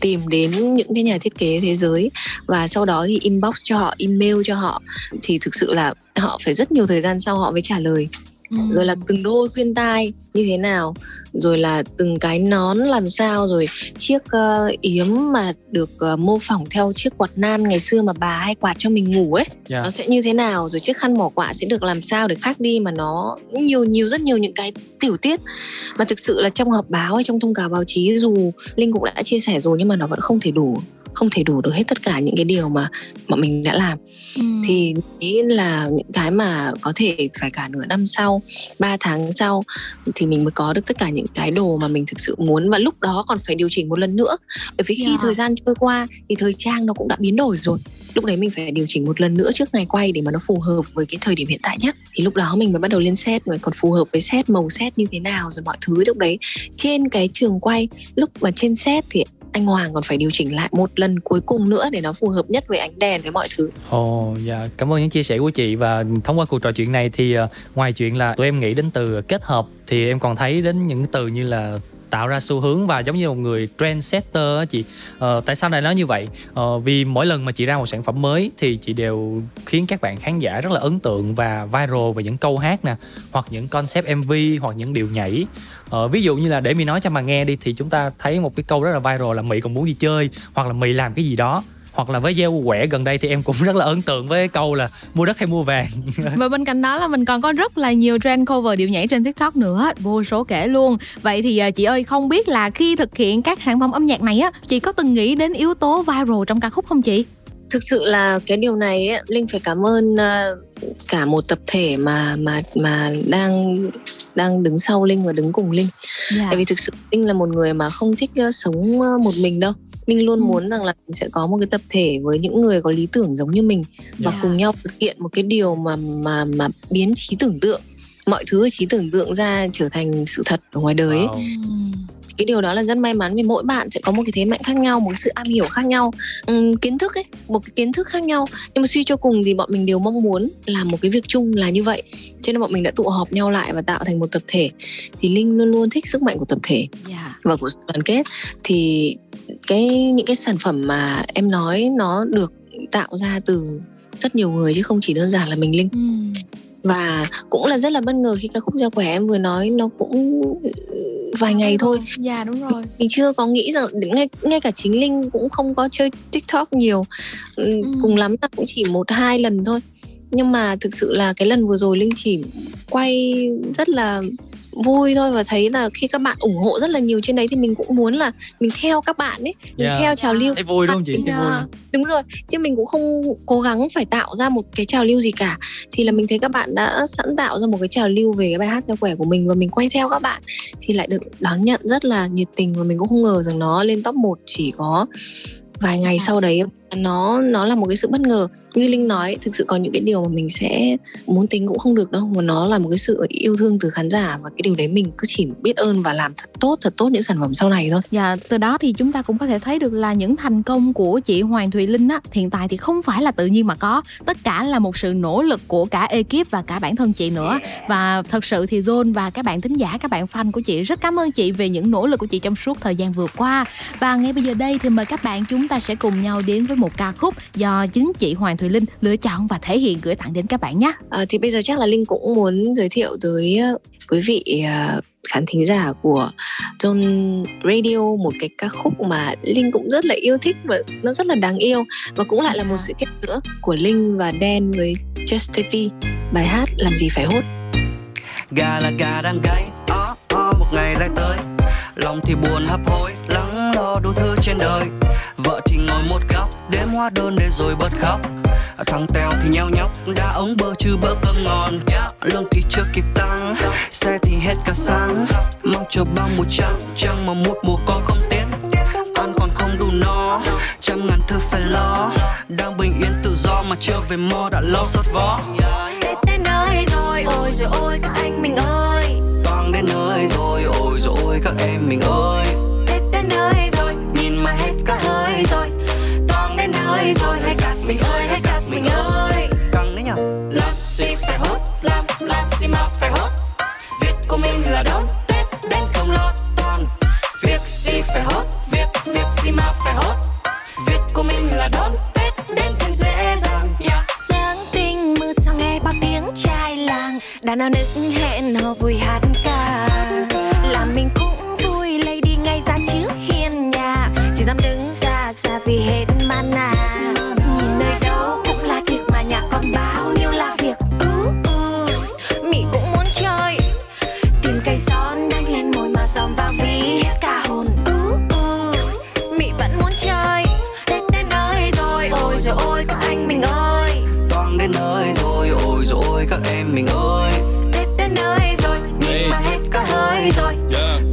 tìm đến những cái nhà thiết kế thế giới và sau đó thì inbox cho họ, email cho họ, thì thực sự là họ phải rất nhiều thời gian sau họ mới trả lời. Rồi là từng đôi khuyên tai như thế nào, rồi là từng cái nón làm sao, rồi chiếc yếm mà được mô phỏng theo chiếc quạt nan ngày xưa mà bà hay quạt cho mình ngủ ấy, nó sẽ như thế nào, rồi chiếc khăn mỏ quạ sẽ được làm sao để khác đi, mà nó nhiều rất nhiều những cái tiểu tiết mà thực sự là trong họp báo hay trong thông cáo báo chí dù Linh cũng đã chia sẻ rồi nhưng mà nó vẫn không thể đủ được hết tất cả những cái điều mà mình đã làm. Thì nghĩ là những cái mà có thể phải cả nửa năm sau, 3 tháng sau thì mình mới có được tất cả những cái đồ mà mình thực sự muốn, và lúc đó còn phải điều chỉnh một lần nữa, bởi vì khi thời gian trôi qua thì thời trang nó cũng đã biến đổi rồi, lúc đấy mình phải điều chỉnh một lần nữa trước ngày quay để mà nó phù hợp với cái thời điểm hiện tại nhất, thì lúc đó mình mới bắt đầu lên set, rồi còn phù hợp với set, màu set như thế nào, rồi mọi thứ lúc đấy trên cái trường quay. Lúc mà trên set thì anh Hoàng còn phải điều chỉnh lại một lần cuối cùng nữa để nó phù hợp nhất với ánh đèn, với mọi thứ. Cảm ơn những chia sẻ của chị. Và thông qua cuộc trò chuyện này thì ngoài chuyện là tụi em nghĩ đến từ kết hợp thì em còn thấy đến những từ như là tạo ra xu hướng và giống như một người trendsetter á chị. Tại sao lại nói như vậy? Vì mỗi lần mà chị ra một sản phẩm mới thì chị đều khiến các bạn khán giả rất là ấn tượng và viral về những câu hát nè, hoặc những concept MV, hoặc những điệu nhảy. Ví dụ như là để Mì nói cho mà nghe đi, thì chúng ta thấy một cái câu rất là viral là Mì còn muốn đi chơi, hoặc là Mì làm cái gì đó. Hoặc là với Gieo Quẻ gần đây thì em cũng rất là ấn tượng với câu là mua đất hay mua vàng. Và bên cạnh đó là mình còn có rất là nhiều trend cover điệu nhảy trên TikTok nữa, vô số kể luôn. Vậy thì chị ơi, không biết là khi thực hiện các sản phẩm âm nhạc này á, chị có từng nghĩ đến yếu tố viral trong ca khúc không chị? Thực sự là cái điều này ấy, Linh phải cảm ơn cả một tập thể mà đang đứng sau Linh và đứng cùng Linh. Tại vì thực sự Linh là một người mà không thích sống một mình đâu. Mình luôn muốn rằng là mình sẽ có một cái tập thể với những người có lý tưởng giống như mình và cùng nhau thực hiện một cái điều mà biến trí tưởng tượng, mọi thứ ở trí tưởng tượng ra trở thành sự thật ở ngoài đời ấy. Cái điều đó là rất may mắn vì mỗi bạn sẽ có một cái thế mạnh khác nhau, một sự am hiểu khác nhau, kiến thức ấy, một cái kiến thức khác nhau. Nhưng mà suy cho cùng thì bọn mình đều mong muốn làm một cái việc chung là như vậy. Cho nên bọn mình đã tụ họp nhau lại và tạo thành một tập thể. Thì Linh luôn luôn thích sức mạnh của tập thể và của đoàn kết. Thì những cái sản phẩm mà em nói nó được tạo ra từ rất nhiều người chứ không chỉ đơn giản là mình Linh. Và cũng là rất là bất ngờ khi ca khúc Gieo Quẻ em vừa nói nó cũng vài ngày thôi. Dạ đúng rồi. Mình chưa có nghĩ rằng ngay cả chính Linh cũng không có chơi TikTok nhiều. Cùng lắm là cũng chỉ 1-2 lần thôi. Nhưng mà thực sự là cái lần vừa rồi Linh chỉ quay rất là vui thôi và thấy là khi các bạn ủng hộ rất là nhiều trên đấy thì mình cũng muốn là mình theo các bạn ấy, mình theo trào lưu. Thấy vui đúng không chị? Đúng rồi, chứ mình cũng không cố gắng phải tạo ra một cái trào lưu gì cả. Thì là mình thấy các bạn đã sẵn tạo ra một cái trào lưu về cái bài hát Gieo Quẻ của mình và mình quay theo các bạn thì lại được đón nhận rất là nhiệt tình và mình cũng không ngờ rằng nó lên top 1 chỉ có vài ngày sau đấy. Nó là một cái sự bất ngờ. Như Linh nói, thực sự có những cái điều mà mình sẽ muốn tính cũng không được đâu, mà nó là một cái sự yêu thương từ khán giả. Và cái điều đấy mình cứ chỉ biết ơn và làm thật tốt những sản phẩm sau này thôi. Dạ, từ đó thì chúng ta cũng có thể thấy được là những thành công của chị Hoàng Thùy Linh á, hiện tại thì không phải là tự nhiên mà có. Tất cả là một sự nỗ lực của cả ekip và cả bản thân chị nữa. Và thật sự thì Zone và các bạn thính giả, các bạn fan của chị rất cảm ơn chị về những nỗ lực của chị trong suốt thời gian vừa qua. Và ngay bây giờ đây thì mời các bạn chúng ta sẽ cùng nhau đến với một ca khúc do chính chị Hoàng Thùy Linh lựa chọn và thể hiện gửi tặng đến các bạn nhé. Thì bây giờ chắc là Linh cũng muốn giới thiệu tới quý vị khán thính giả của John Radio một cái ca khúc mà Linh cũng rất là yêu thích và nó rất là đáng yêu và cũng lại là một sự kết nữa của Linh và Đen với Chastity, bài hát Làm Gì Phải Hốt. Gà là gà đang gáy, một ngày lại tới, lòng thì buồn hấp hối, lắng lo đủ thứ trên đời. Vợ thì ngồi một góc, đếm hóa đơn để rồi bật khóc. Thằng Tèo thì nheo nhóc, đã ống bơ chứ bữa cơm ngon. Lương thì chưa kịp tăng, xe thì hết cả sáng. Mong chờ bao mùa trăng, trăng mà một mùa con không tiến. Ăn còn không đủ no, trăm ngàn thứ phải lo. Đang bình yên tự do mà chưa về mò đã lo sốt vó. Tết đến nơi rồi ôi các anh mình ơi. Toàn đến nơi rồi ôi các em mình ơi. Tết đến nơi rồi, nhìn mà hết cả hơi rồi. Toàn đến nơi rồi, hãy cắt mình ơi, hãy cắt mình ơi. Căng đấy nhở. Làm gì phải hốt, làm gì mà phải hốt. Việc của mình là đón Tết đến không lo toàn. Việc gì phải hốt, việc gì mà phải hốt. Việc của mình là đón Tết đến thêm dễ dàng. Giáng tinh mưa sao nghe bao tiếng trai làng. Đàn nào nức hẹn hò vui hát ca. Làm mình cũng vui lấy đi ngay ra trước hiên nhà. Chỉ dám đứng xa xa vì hết mana. Nhìn nơi đâu cũng là thiệt mà nhà còn bao nhiêu là việc. Mị cũng muốn chơi. Tìm cây son đánh lên môi mà dòm vào ví cả hồn. Mị vẫn muốn chơi. Tết đến nơi rồi ôi các anh mình ơi. Toàn đến nơi rồi ôi các em mình ơi. Tết đến nơi rồi nhìn mà hết cả hơi rồi.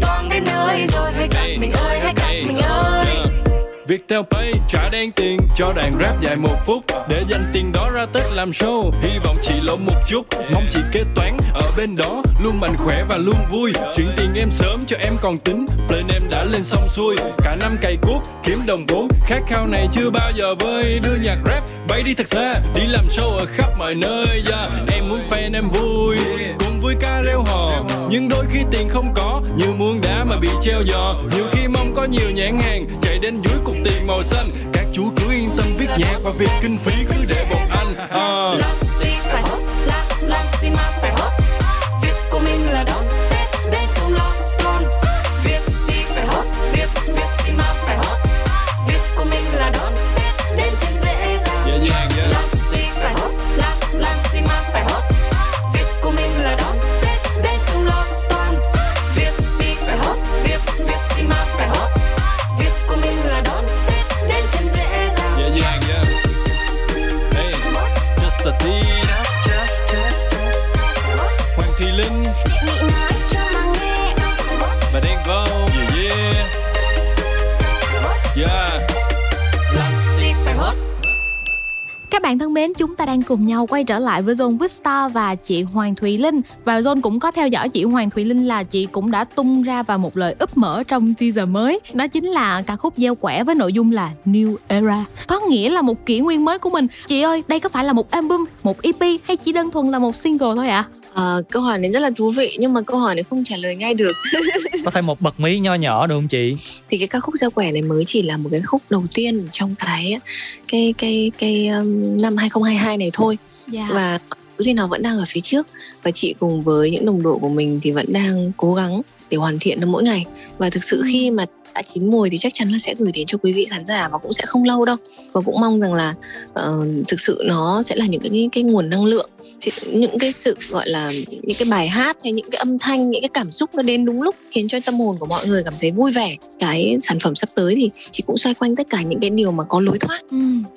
Toàn đến nơi rồi hãy cắt mình ơi, hãy cắt mình ơi. Viettel Pay trả đen tiền cho đàn rap dài một phút. Để dành tiền đó ra Tết làm show. Hy vọng chị lộ một chút. Mong chị kế toán ở bên đó luôn mạnh khỏe và luôn vui. Chuyển tiền em sớm cho em còn tính. Plan em đã lên xong xuôi. Cả năm cày cuốc kiếm đồng vốn. Khát khao này chưa bao giờ vơi. Đưa nhạc rap bay đi thật xa. Đi làm show ở khắp mọi nơi. Em muốn fan em vui. Cùng vui ca reo hò. Nhưng đôi khi tiền không có. Như muôn đá mà bị treo giò. Nhiều khi mong có nhiều nhãn hàng. Chạy đến dưới cục tiền màu xanh. Các chú cứ yên tâm viết nhạc và việc kinh phí cứ để bọn anh. Làm gì phải hốt, làm gì mà phải hốt. Việc của mình là đón Tết đến không lo toan. Việc gì phải hốt, việc gì mà phải hốt. Việc của mình là đón Tết đến thêm dễ dàng. Làm gì phải hốt, làm gì mà phải hốt. Việc của mình là đón Tết đến không lo toan. Việc gì phải hốt, việc gì mà phải hốt. Just a tea, bạn thân mến, chúng ta đang cùng nhau quay trở lại với John Vista và chị Hoàng Thùy Linh. Và John cũng có theo dõi chị Hoàng Thùy Linh là chị cũng đã tung ra vào một lời úp mở trong teaser mới. Đó chính là ca khúc Gieo Quẻ với nội dung là New Era, có nghĩa là một kỷ nguyên mới của mình. Chị ơi, đây có phải là một album, một EP hay chỉ đơn thuần là một single thôi ạ? Câu hỏi này rất là thú vị nhưng mà câu hỏi này không trả lời ngay được. Có thêm một bật mí nho nhỏ được không chị? Thì cái ca khúc Gieo Quẻ này mới chỉ là một cái khúc đầu tiên trong cái năm 2022 này thôi. Yeah. Và thì nó vẫn đang ở phía trước và chị cùng với những đồng đội của mình thì vẫn đang cố gắng để hoàn thiện nó mỗi ngày. Và thực sự khi mà đã chín mùi thì chắc chắn là sẽ gửi đến cho quý vị khán giả và cũng sẽ không lâu đâu. Và cũng mong rằng là thực sự nó sẽ là những cái nguồn năng lượng, những cái sự gọi là những cái bài hát hay những cái âm thanh, những cái cảm xúc nó đến đúng lúc khiến cho tâm hồn của mọi người cảm thấy vui vẻ. Cái sản phẩm sắp tới thì chị cũng xoay quanh tất cả những cái điều mà có lối thoát.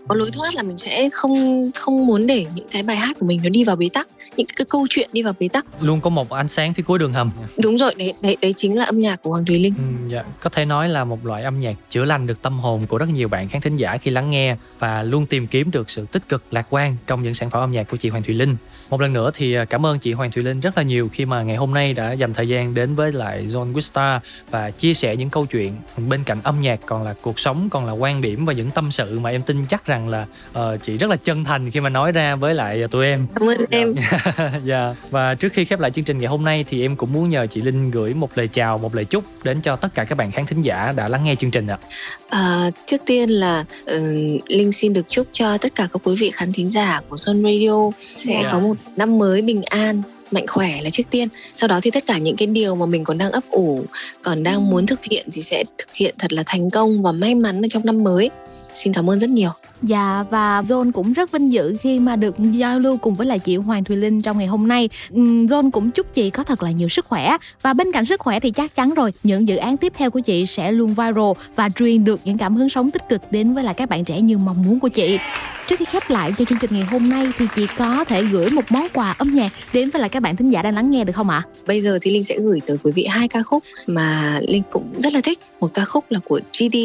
Có lối thoát là mình sẽ không muốn để những cái bài hát của mình nó đi vào bế tắc, những cái câu chuyện đi vào bế tắc. Luôn có một ánh sáng phía cuối đường hầm. Đúng rồi, đấy chính là âm nhạc của Hoàng Thùy Linh. Dạ. Có thể nói là một loại âm nhạc chữa lành được tâm hồn của rất nhiều bạn khán thính giả khi lắng nghe và luôn tìm kiếm được sự tích cực, lạc quan trong những sản phẩm âm nhạc của chị Hoàng Thùy Linh. Một lần nữa thì cảm ơn chị Hoàng Thùy Linh rất là nhiều khi mà ngày hôm nay đã dành thời gian đến với lại John Vista và chia sẻ những câu chuyện bên cạnh âm nhạc còn là cuộc sống, còn là quan điểm và những tâm sự mà em tin chắc rằng là chị rất là chân thành khi mà nói ra với lại tụi em. Cảm ơn em. Dạ. Và trước khi khép lại chương trình ngày hôm nay thì em cũng muốn nhờ chị Linh gửi một lời chào, một lời chúc đến cho tất cả các bạn khán thính giả đã lắng nghe chương trình ạ. Trước tiên là Linh xin được chúc cho tất cả các quý vị khán thính giả của Zone Radio sẽ có một năm mới bình an, mạnh khỏe là trước tiên. Sau đó thì tất cả những cái điều mà mình còn đang ấp ủ, còn đang muốn thực hiện thì sẽ thực hiện thật là thành công và may mắn ở trong năm mới. Xin cảm ơn rất nhiều. Dạ, và John cũng rất vinh dự khi mà được giao lưu cùng với lại chị Hoàng Thùy Linh trong ngày hôm nay. John cũng chúc chị có thật là nhiều sức khỏe. Và bên cạnh sức khỏe thì chắc chắn rồi, những dự án tiếp theo của chị sẽ luôn viral và truyền được những cảm hứng sống tích cực đến với lại các bạn trẻ như mong muốn của chị. Trước khi khép lại cho chương trình ngày hôm nay thì chị có thể gửi một món quà âm nhạc đến với lại các bạn thính giả đang lắng nghe được không ạ? Bây giờ thì Linh sẽ gửi tới quý vị hai ca khúc mà Linh cũng rất là thích. Một ca khúc là của GD,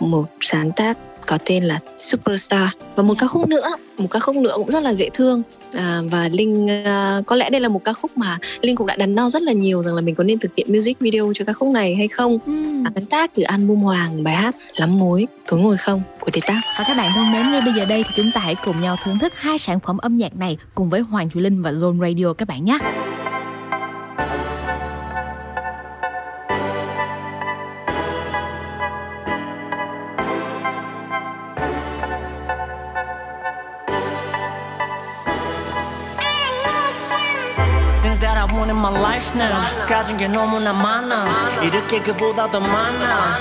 một sáng tác có tên là Superstar, và một ca khúc nữa cũng rất là dễ thương. Và Linh có lẽ đây là một ca khúc mà Linh cũng đã đắn đo rất là nhiều rằng là mình có nên thực hiện music video cho ca khúc này hay không. Sáng tác từ album Hoàng, bài hát Lắm Mối, Tối Ngồi Không của DTAP. Và các bạn thân mến, ngay bây giờ đây thì chúng ta hãy cùng nhau thưởng thức hai sản phẩm âm nhạc này cùng với Hoàng Thùy Linh và Zone Radio các bạn nhé. In my life now 가진 게 너무나 많아 이렇게 그보다 더 많아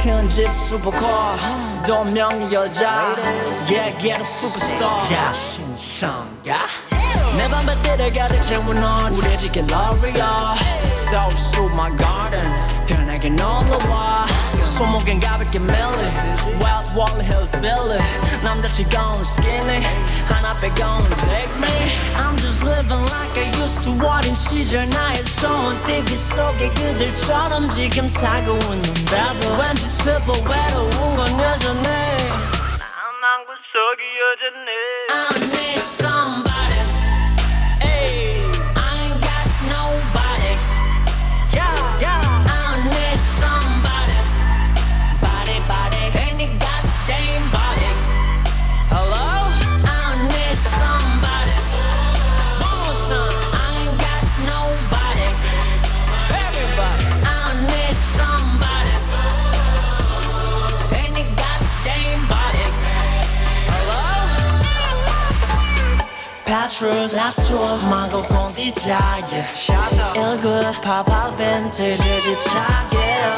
큰 집 슈퍼카 도명의 여자 Yeah yeah superstar 야순상가 내 밤배들을 가득 채운 넌 우리 집게 러리야 So so my garden 편하게 놀러와 손목엔 가볍게 melon Wells Wally Hills Billy 남자 치곤 skinny 하나 빼곤 big me I'm just living like I used to 어린 시절 나의 소원 TV 속에 그들처럼 지금 살고 있는데도 왠지 슬퍼외로운 건 여전해 나만 구석이 여전해 I need somebody Ayy I ain't got nobody Yeah yeah I need somebody Petrus, Lazio, Mango, Bondi, Jaya 일굴, 파파, 벤티지, 집착해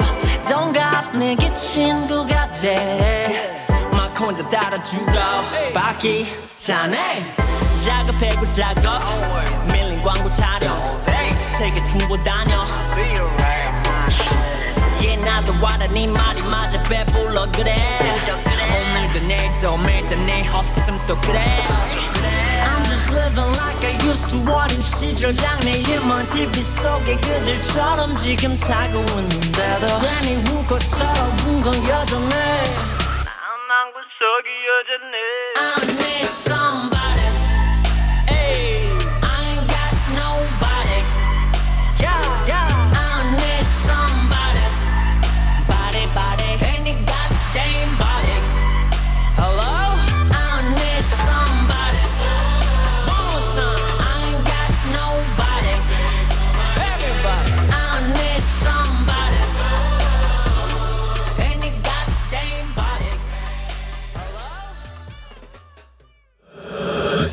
동갑, 내게 친구가 돼 막 혼자 따라주고 바퀴 차네 작업해고 작업 밀린 광고 촬영 세계 투어 다녀 Yeah, 나도 알아 네 말이 맞아 배불러 그래 오늘도 내일도 매일도 내 없음 또 그래 I'm just living like I used to 어린 시절 장래희망 TV 속에 그들처럼 지금 살고 있는데도 괜히 웃고 서러운 건 여전해 나만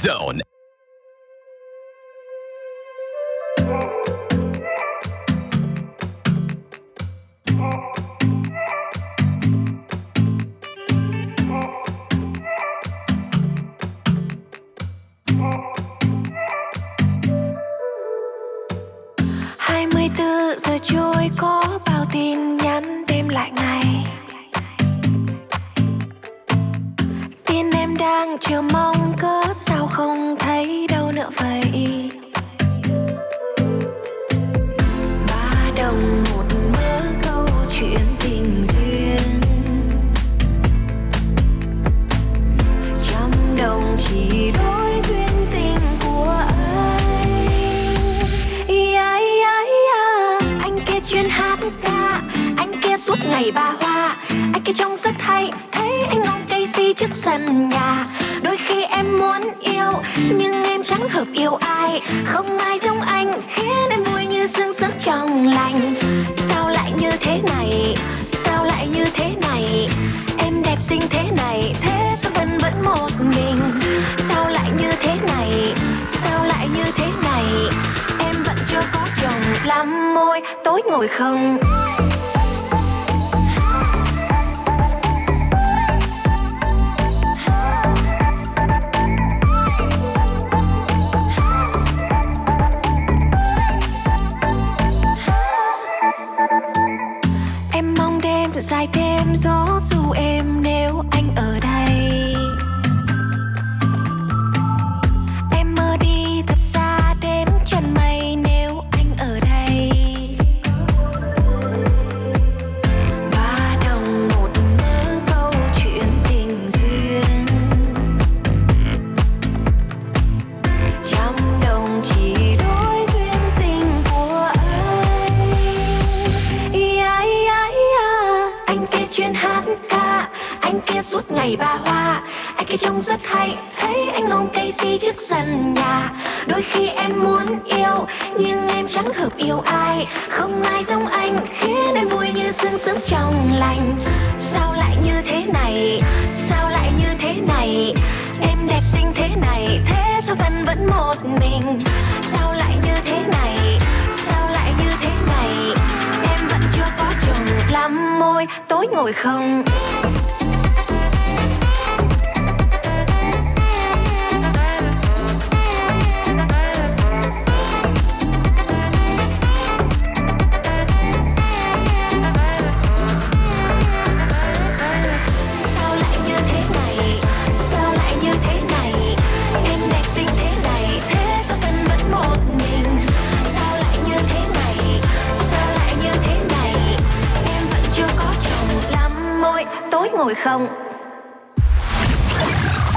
Zone.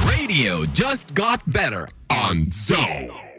Radio just got better on Zone.